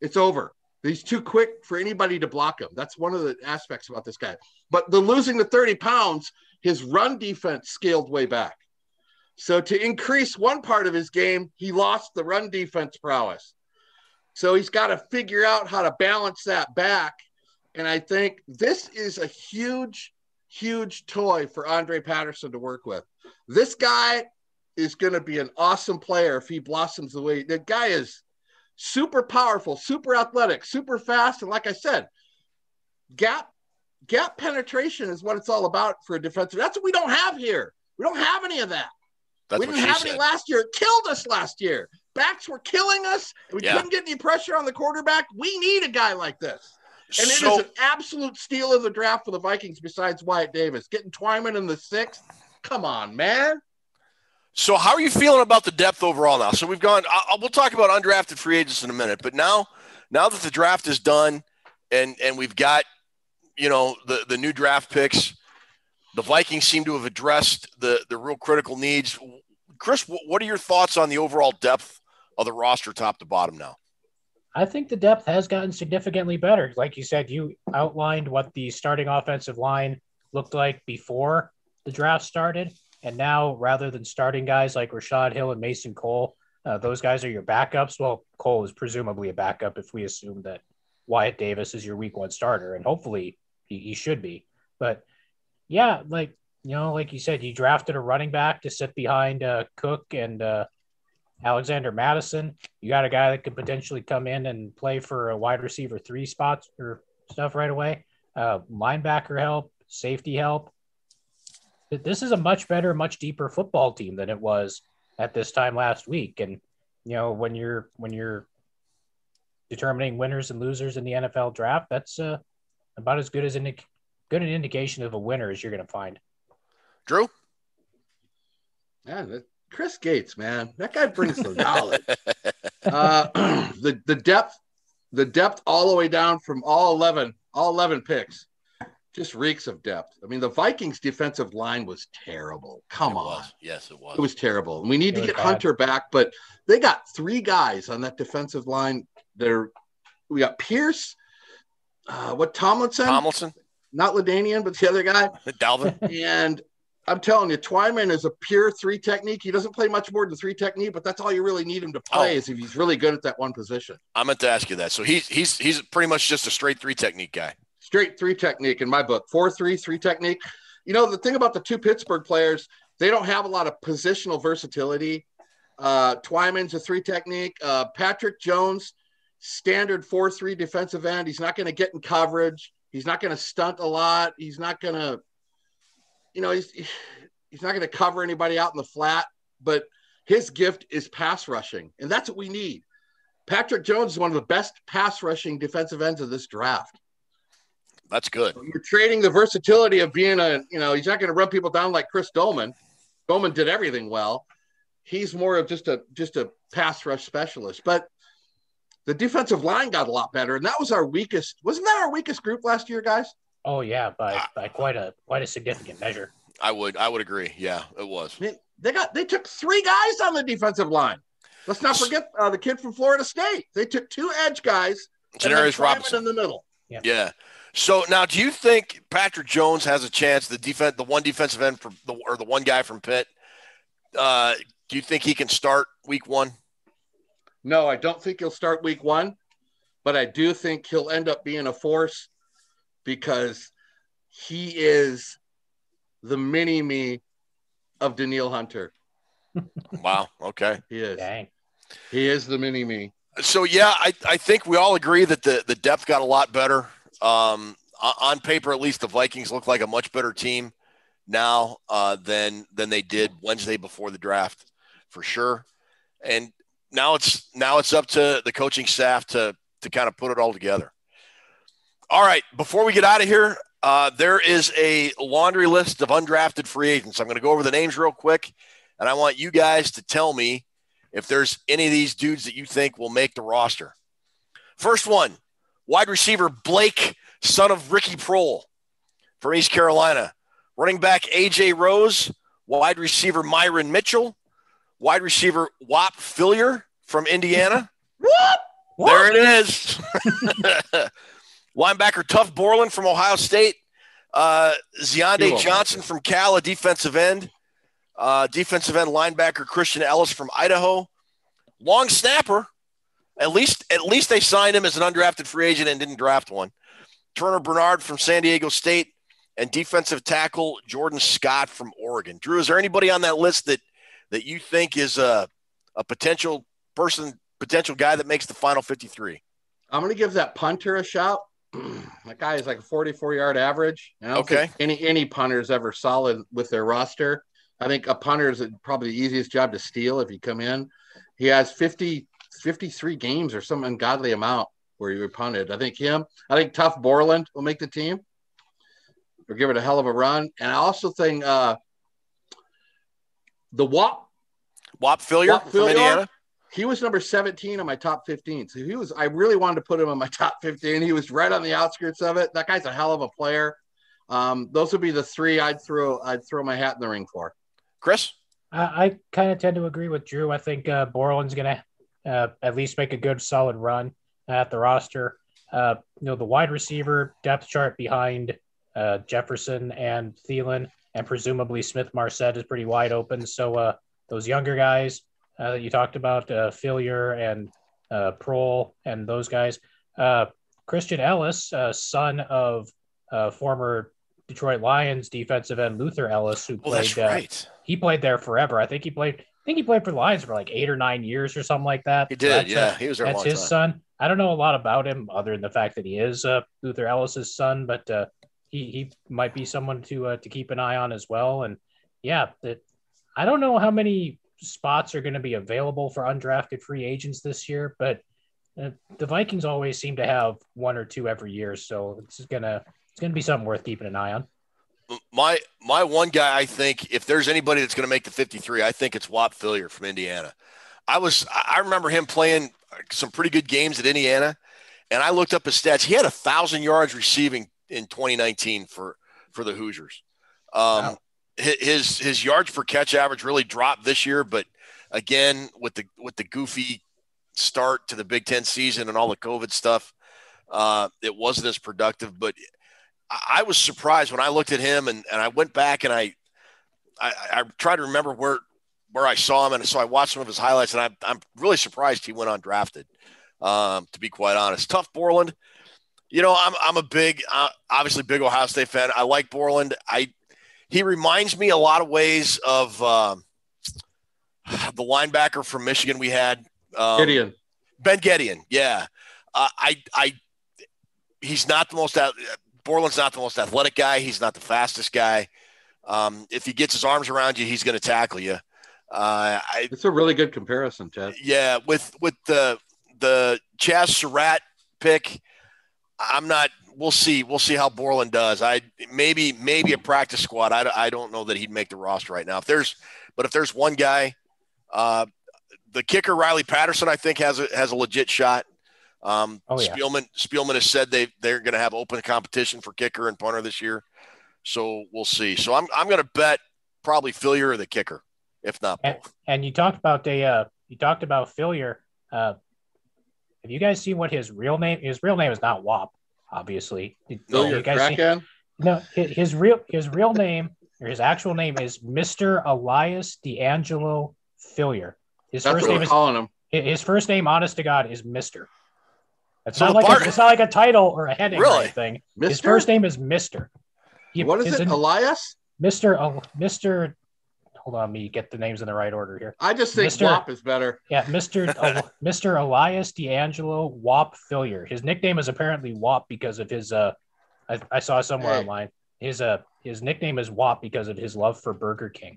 it's over. He's too quick for anybody to block him. That's one of the aspects about this guy. But the losing the 30 pounds, his run defense scaled way back. So to increase one part of his game, he lost the run defense prowess. So he's got to figure out how to balance that back. And I think this is a huge, huge toy for Andre Patterson to work with. This guy is going to be an awesome player if he blossoms the way. The guy is super powerful, super athletic, super fast. And like I said, gap penetration is what it's all about for a defensive. That's what we don't have here. We don't have any of that. We didn't have any last year. It killed us last year. Backs were killing us. We couldn't get any pressure on the quarterback. We need a guy like this. And it is an absolute steal of the draft for the Vikings besides Wyatt Davis. Getting Twyman in the sixth? Come on, man. So how are you feeling about the depth overall now? So we've gone – we'll talk about undrafted free agents in a minute. But now that the draft is done and we've got, you know, the new draft picks, the Vikings seem to have addressed the real critical needs. Chris, what are your thoughts on the overall depth of the roster top to bottom now? I think the depth has gotten significantly better. Like you said, you outlined what the starting offensive line looked like before the draft started. And now, rather than starting guys like Rashad Hill and Mason Cole, those guys are your backups. Well, Cole is presumably a backup if we assume that Wyatt Davis is your week one starter, and hopefully he should be. But yeah, like, you know, like you said, you drafted a running back to sit behind Cook and Alexander Madison. You got a guy that could potentially come in and play for a wide receiver 3 spots or stuff right away. Linebacker help, safety help. This is a much better, much deeper football team than it was at this time last week. And, you know, when you're determining winners and losers in the NFL draft, that's about as good as good an indication of a winner as you're going to find. Drew? Yeah, Chris Gates, man, that guy brings the knowledge. The depth the depth all the way down from all 11 picks just reeks of depth. I mean, the Vikings defensive line was terrible. Yes, it was. It was terrible. And we need to get Hunter back, but they got three guys on that defensive line. We got Pierce, Tomlinson, not Ladanian, but the other guy, Dalvin. And I'm telling you, Twyman is a pure three technique. He doesn't play much more than three technique, but that's all you really need him to play is if he's really good at that one position. I meant to ask you that. So he's pretty much just a straight three technique guy. Straight three technique in my book. 4-3, three technique. You know, the thing about the two Pittsburgh players, they don't have a lot of positional versatility. Twyman's a three technique. Patrick Jones, standard 4-3 defensive end. He's not going to get in coverage. He's not going to stunt a lot. He's not going to, you know, he's not going to cover anybody out in the flat, but his gift is pass rushing, and that's what we need. Patrick Jones is one of the best pass rushing defensive ends of this draft. That's good. So you're trading the versatility of being he's not going to run people down like Chris Doman. Doman did everything well. He's more of just a pass rush specialist, but the defensive line got a lot better, and that was our weakest. Wasn't that our weakest group last year, guys? Oh yeah, by quite a significant measure. I would agree. Yeah, it was. They took three guys on the defensive line. Let's not forget the kid from Florida State. They took two edge guys. Janarius Robinson in the middle. Yeah. So now, do you think Patrick Jones has a chance? The one defensive end or the one guy from Pitt. Do you think he can start week one? No, I don't think he'll start week one, but I do think he'll end up being a force because he is the mini-me of Danielle Hunter. Wow, okay. He is. Dang. He is the mini-me. So, yeah, I think we all agree that the depth got a lot better. On paper, at least, the Vikings look like a much better team now than they did Wednesday before the draft, for sure. And Now it's up to the coaching staff to kind of put it all together. All right, before we get out of here, there is a laundry list of undrafted free agents. I'm going to go over the names real quick, and I want you guys to tell me if there's any of these dudes that you think will make the roster. First one, wide receiver Blake, son of Ricky Prohl from East Carolina. Running back A.J. Rose, wide receiver Myron Mitchell, wide receiver Whop Fillier from Indiana. Whop! There it is. Linebacker Tuff Borland from Ohio State. Ziande Johnson from Cal, a defensive end. Linebacker Christian Ellis from Idaho. Long snapper. At least they signed him as an undrafted free agent and didn't draft one. Turner Bernard from San Diego State. And defensive tackle Jordan Scott from Oregon. Drew, is there anybody on that list that you think is a potential guy that makes the final 53? I'm going to give that punter a shout. That guy is like a 44-yard average. And I don't think any punter is ever solid with their roster. I think a punter is probably the easiest job to steal if you come in. He has 53 games or some ungodly amount where he punted. I think Tuff Borland will make the team or give it a hell of a run. And I also think the Whop Fillier from Indiana. He was number 17 on my top 15. So I really wanted to put him on my top 15. He was right on the outskirts of it. That guy's a hell of a player. Those would be the three I'd throw my hat in the ring for. Chris? I kind of tend to agree with Drew. I think Borland's going to at least make a good solid run at the roster. The wide receiver depth chart behind Jefferson and Thielen, and presumably Smith-Marsette, is pretty wide open. So those younger guys that you talked about, Fillier and Prohl and those guys. Christian Ellis, son of former Detroit Lions defensive end Luther Ellis, who played. Right. He played there forever. I think he played for the Lions for like 8 or 9 years or something like that. He did, he was there a long time. That's his son. I don't know a lot about him other than the fact that he is Luther Ellis's son, but he might be someone to keep an eye on as well. And I don't know how many spots are going to be available for undrafted free agents this year, but the Vikings always seem to have one or two every year. So it's going to be something worth keeping an eye on. My one guy, I think if there's anybody that's going to make the 53, I think it's Whop Fillier from Indiana. I remember him playing some pretty good games at Indiana. And I looked up his stats. He had 1,000 yards receiving in 2019 for the Hoosiers. Wow. His yards per catch average really dropped this year, but again, with the goofy start to the Big Ten season and all the COVID stuff, it wasn't as productive. But I was surprised when I looked at him, and I went back and I tried to remember where I saw him, and so I watched some of his highlights, and I'm really surprised he went undrafted. To be quite honest, tough Borland. You know, I'm a big, obviously big Ohio State fan. I like Borland. He reminds me a lot of ways of the linebacker from Michigan we had. Gideon. Ben Gideon, yeah. He's not the most – Borland's not the most athletic guy. He's not the fastest guy. If he gets his arms around you, he's going to tackle you. It's a really good comparison, Chad. Yeah, with the Chaz Surratt pick, I'm not – We'll see how Borland does. Maybe a practice squad. I don't know that he'd make the roster right now. If there's one guy, the kicker Riley Patterson, I think has a legit shot. Yeah. Spielman has said they're going to have open competition for kicker and punter this year, so we'll see. So I'm going to bet probably Fillier or the kicker, if not both. And you talked about Fillier. Have you guys seen what his real name? His real name is not Wop. Obviously, his real name or his actual name is Mr. Elias D'Angelo Fillier. His first name, honest to God, is Mr. It's not like a title or a heading or anything. Mr.? His first name is Mr. Elias? Mr. Hold on, me get the names in the right order here. I just think Wop is better. Yeah, Mr. Elias D'Angelo Wop Fillier. His nickname is apparently Wop because of his. I saw somewhere online. His nickname is Wop because of his love for Burger King.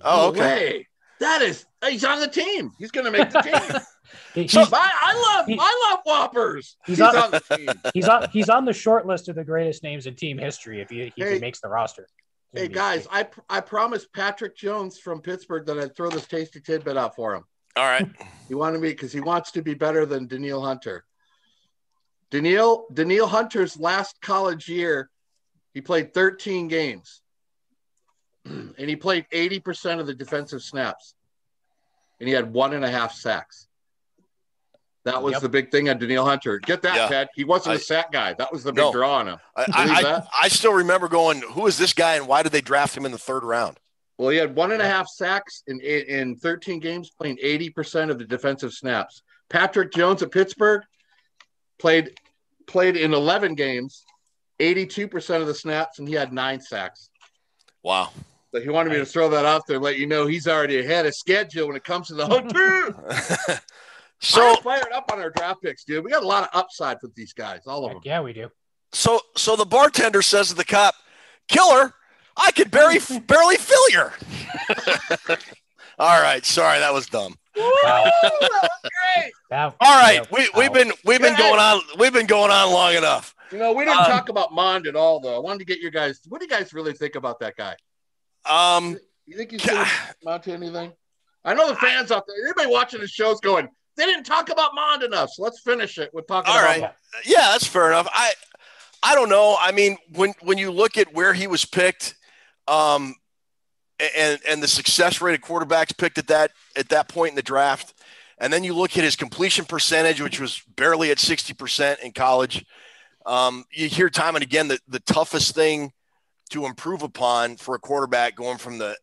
Oh, okay. No, he's on the team. He's going to make the team. I love Whoppers. He's on the team. He's on the short list of the greatest names in team history if he makes the roster. Hey, guys, I promised Patrick Jones from Pittsburgh that I'd throw this tasty tidbit out for him. All right. He wanted me because he wants to be better than Daniil Hunter. Daniil Hunter's last college year, he played 13 games. And he played 80% of the defensive snaps. And he had 1.5 sacks. That was the big thing on Daniil Hunter. Get that, Pat. He wasn't a sack guy. That was the big draw on him. I still remember going, who is this guy and why did they draft him in the third round? Well, he had 1.5 sacks in 13 games, playing 80% of the defensive snaps. Patrick Jones of Pittsburgh played in 11 games, 82% of the snaps, and he had 9 sacks. Wow. So he wanted me to throw that out there and let you know he's already ahead of schedule when it comes to the Hunter. So fired up on our draft picks, dude. We got a lot of upside with these guys, all of them. Yeah, we do. So the bartender says to the cop, "Killer, I could barely Fillier." All right, sorry, that was dumb. Woo, that was great. All right, we've been going on long enough. You know, we didn't talk about Mond at all, though. I wanted to get your guys. What do you guys really think about that guy? You think he's amount to anything? I know the fans out there, anybody watching the show's going, they didn't talk about Mond enough, so let's finish it with talking about Mond. Yeah, that's fair enough. I don't know. I mean, when you look at where he was picked, and the success rate of quarterbacks picked at that point in the draft, and then you look at his completion percentage, which was barely at 60% in college, you hear time and again that the toughest thing to improve upon for a quarterback going from the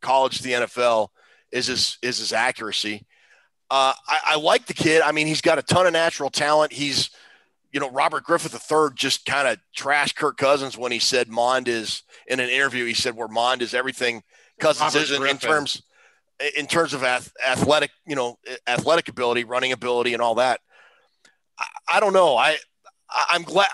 college to the NFL is his accuracy. I like the kid. I mean, he's got a ton of natural talent. He's, you know, Robert Griffith III just kind of trashed Kirk Cousins when he said Mond is in an interview. He said where Mond is everything Cousins isn't in terms of athletic, you know, athletic ability, running ability, and all that. I don't know. I'm glad.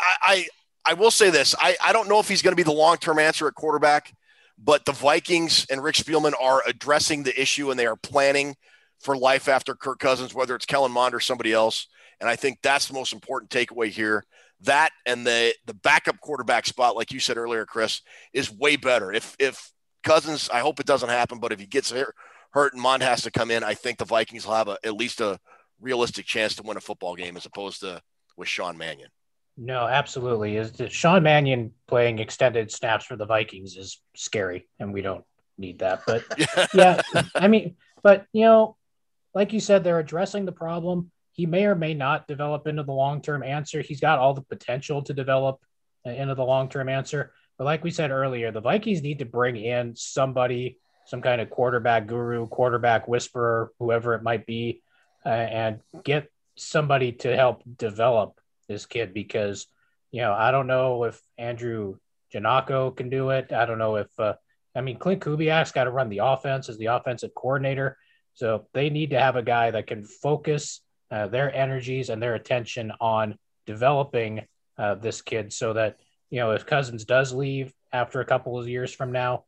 I will say this. I don't know if he's going to be the long-term answer at quarterback. But the Vikings and Rick Spielman are addressing the issue, and they are planning for life after Kirk Cousins, whether it's Kellen Mond or somebody else. And I think that's the most important takeaway here. That and the backup quarterback spot, like you said earlier, Chris, is way better. If Cousins, I hope it doesn't happen, but if he gets hurt and Mond has to come in, I think the Vikings will have at least a realistic chance to win a football game as opposed to was Sean Mannion. No, absolutely. Is Sean Mannion playing extended snaps for the Vikings is scary, and we don't need that. But yeah, I mean, but you know, like you said, they're addressing the problem. He may or may not develop into the long-term answer. He's got all the potential to develop into the long-term answer. But like we said earlier, the Vikings need to bring in somebody, some kind of quarterback guru, quarterback whisperer, whoever it might be, and get somebody to help develop this kid because, you know, I don't know if Andrew Janaco can do it. I don't know if I mean, Clint Kubiak's got to run the offense as the offensive coordinator. So they need to have a guy that can focus their energies and their attention on developing this kid so that, you know, if Cousins does leave after a couple of years from now,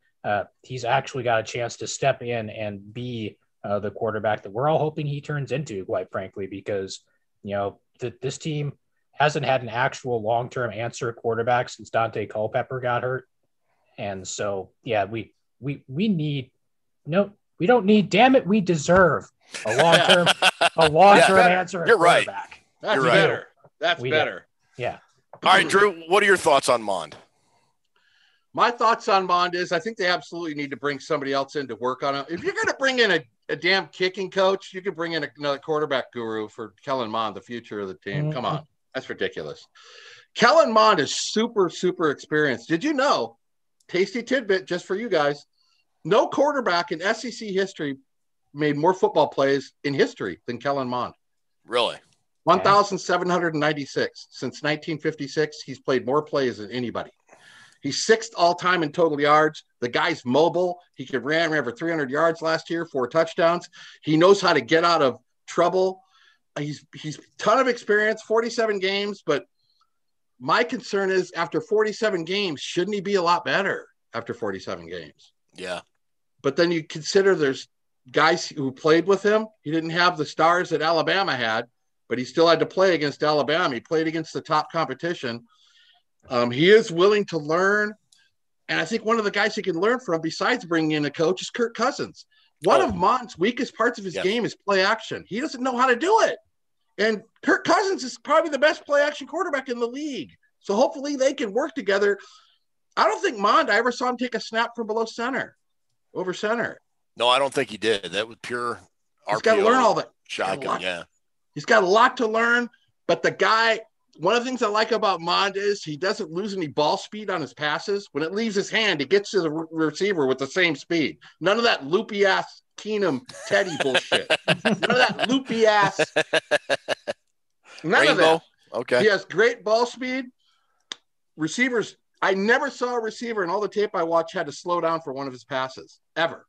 he's actually got a chance to step in and be the quarterback that we're all hoping he turns into, quite frankly, because, you know, this team hasn't had an actual long-term answer at quarterback since Dante Culpepper got hurt. And so, yeah, we need no. We don't need, damn it, we deserve a long-term answer. You're right. That's better. That's better. Yeah. All right, Drew, what are your thoughts on Mond? My thoughts on Mond is I think they absolutely need to bring somebody else in to work on it. If you're going to bring in a damn kicking coach, you can bring in another quarterback guru for Kellen Mond, the future of the team. Mm-hmm. Come on. That's ridiculous. Kellen Mond is super, super experienced. Did you know, tasty tidbit just for you guys, no quarterback in SEC history made more football plays in history than Kellen Mond. Really? 1,796. Since 1956, he's played more plays than anybody. He's sixth all-time in total yards. The guy's mobile. He could ran for 300 yards last year, 4 touchdowns. He knows how to get out of trouble. He's a ton of experience, 47 games, but my concern is after 47 games, shouldn't he be a lot better after 47 games? Yeah. But then you consider there's guys who played with him. He didn't have the stars that Alabama had, but he still had to play against Alabama. He played against the top competition. He is willing to learn. And I think one of the guys he can learn from, besides bringing in a coach, is Kirk Cousins. One of Mond's weakest parts of his game is play action. He doesn't know how to do it. And Kirk Cousins is probably the best play action quarterback in the league. So hopefully they can work together. I don't think Mond, I ever saw him take a snap from below center, over center. No, I don't think he did. That was pure RPO. He's got to learn all that. Shotgun, yeah. He's got a lot to learn, but the guy, one of the things I like about Mond is he doesn't lose any ball speed on his passes. When it leaves his hand, it gets to the receiver with the same speed. None of that loopy-ass Keenum Teddy bullshit. None of that loopy-ass. None of that. Okay. He has great ball speed. Receivers. I never saw a receiver in all the tape I watched had to slow down for one of his passes, ever.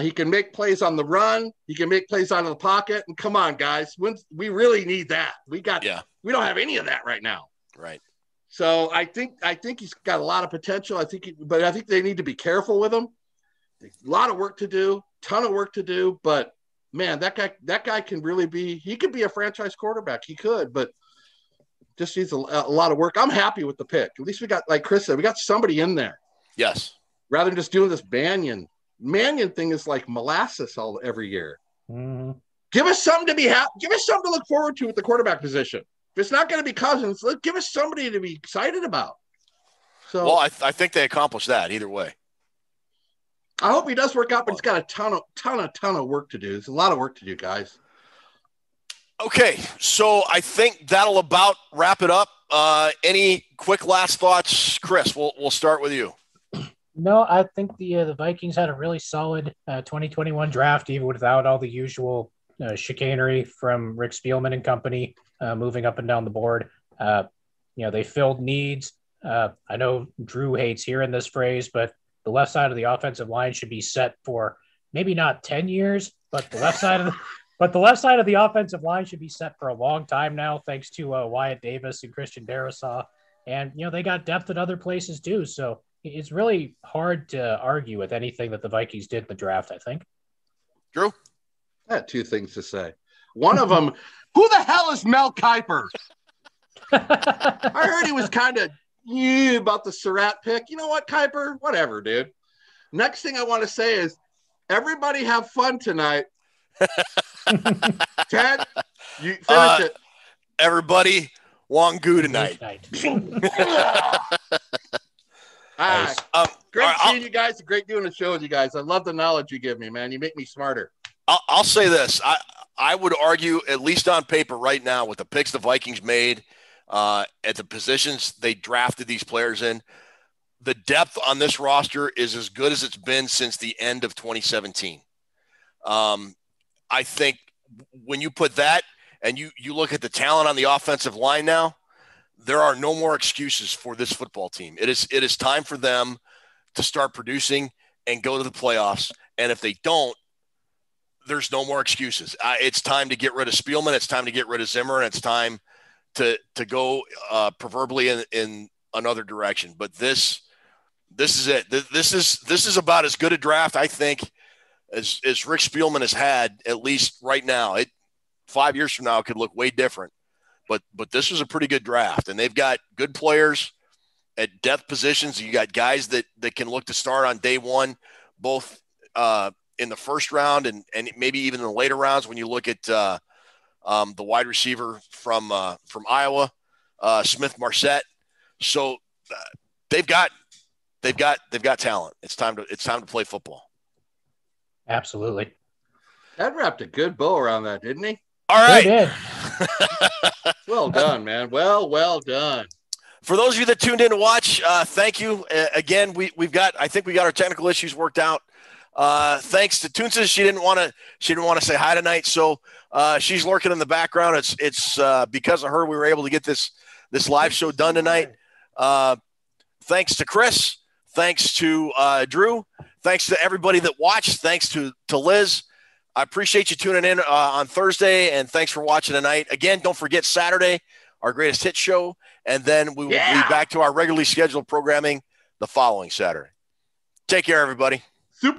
He can make plays on the run. He can make plays out of the pocket. And come on, guys, we really need that. We don't have any of that right now. Right. So I think he's got a lot of potential. But I think they need to be careful with him. A lot of work to do, ton of work to do. But man, that guy can really be. He could be a franchise quarterback. He could, but. Just needs a lot of work. I'm happy with the pick. At least we got, like Chris said, we got somebody in there. Yes. Rather than just doing this Mannion thing is like molasses every year. Mm-hmm. Give us something to be happy. Give us something to look forward to at the quarterback position. If it's not going to be Cousins, give us somebody to be excited about. So, well, I think they accomplished that either way. I hope he does work out, but he's got a ton of work to do. There's a lot of work to do, guys. Okay, so I think that'll about wrap it up. Any quick last thoughts, Chris? We'll start with you. No, I think the Vikings had a really solid 2021 draft, even without all the usual chicanery from Rick Spielman and company moving up and down the board. You know, they filled needs. I know Drew hates hearing this phrase, but the left side of the offensive line should be set for maybe not 10 years, but the left side of the But the left side of the offensive line should be set for a long time now, thanks to Wyatt Davis and Christian Darrisaw. And, you know, they got depth at other places, too. So it's really hard to argue with anything that the Vikings did in the draft, I think. Drew? I had 2 things to say. One of them, who the hell is Mel Kiper? I heard he was kind of about the Surratt pick. You know what, Kiper? Whatever, dude. Next thing I want to say is everybody have fun tonight. Chad, you finish it. everybody, Wangoo tonight. Nice. Great seeing you guys. Great doing the show with you guys. I love the knowledge you give me, man. You make me smarter. I'll say this. I would argue, at least on paper right now, with the picks the Vikings made at the positions they drafted these players in, the depth on this roster is as good as it's been since the end of 2017. I think when you put that and you look at the talent on the offensive line now, there are no more excuses for this football team. It is time for them to start producing and go to the playoffs. And if they don't, there's no more excuses. It's time to get rid of Spielman. It's time to get rid of Zimmer. And it's time to go proverbially in another direction. But this is it. This is about as good a draft, I think, as Rick Spielman has had, at least right now. 5 years from now, it could look way different. But this was a pretty good draft, and they've got good players at depth positions. You got guys that can look to start on day one, both in the first round and maybe even in the later rounds. When you look at the wide receiver from Iowa, Smith-Marsette. So they've got talent. It's time to play football. Absolutely. That wrapped a good bow around that, didn't he? All right. Well done, man. Well done. For those of you that tuned in to watch, thank you. Again, I think we got our technical issues worked out. Thanks to Toonsis. She didn't want to say hi tonight. So, she's lurking in the background. It's because of her, we were able to get this live show done tonight. Thanks to Chris. Thanks to, Drew. Thanks to everybody that watched. Thanks to Liz. I appreciate you tuning in on Thursday, and thanks for watching tonight. Again, don't forget Saturday, our greatest hit show, and then we will be back to our regularly scheduled programming the following Saturday. Take care, everybody.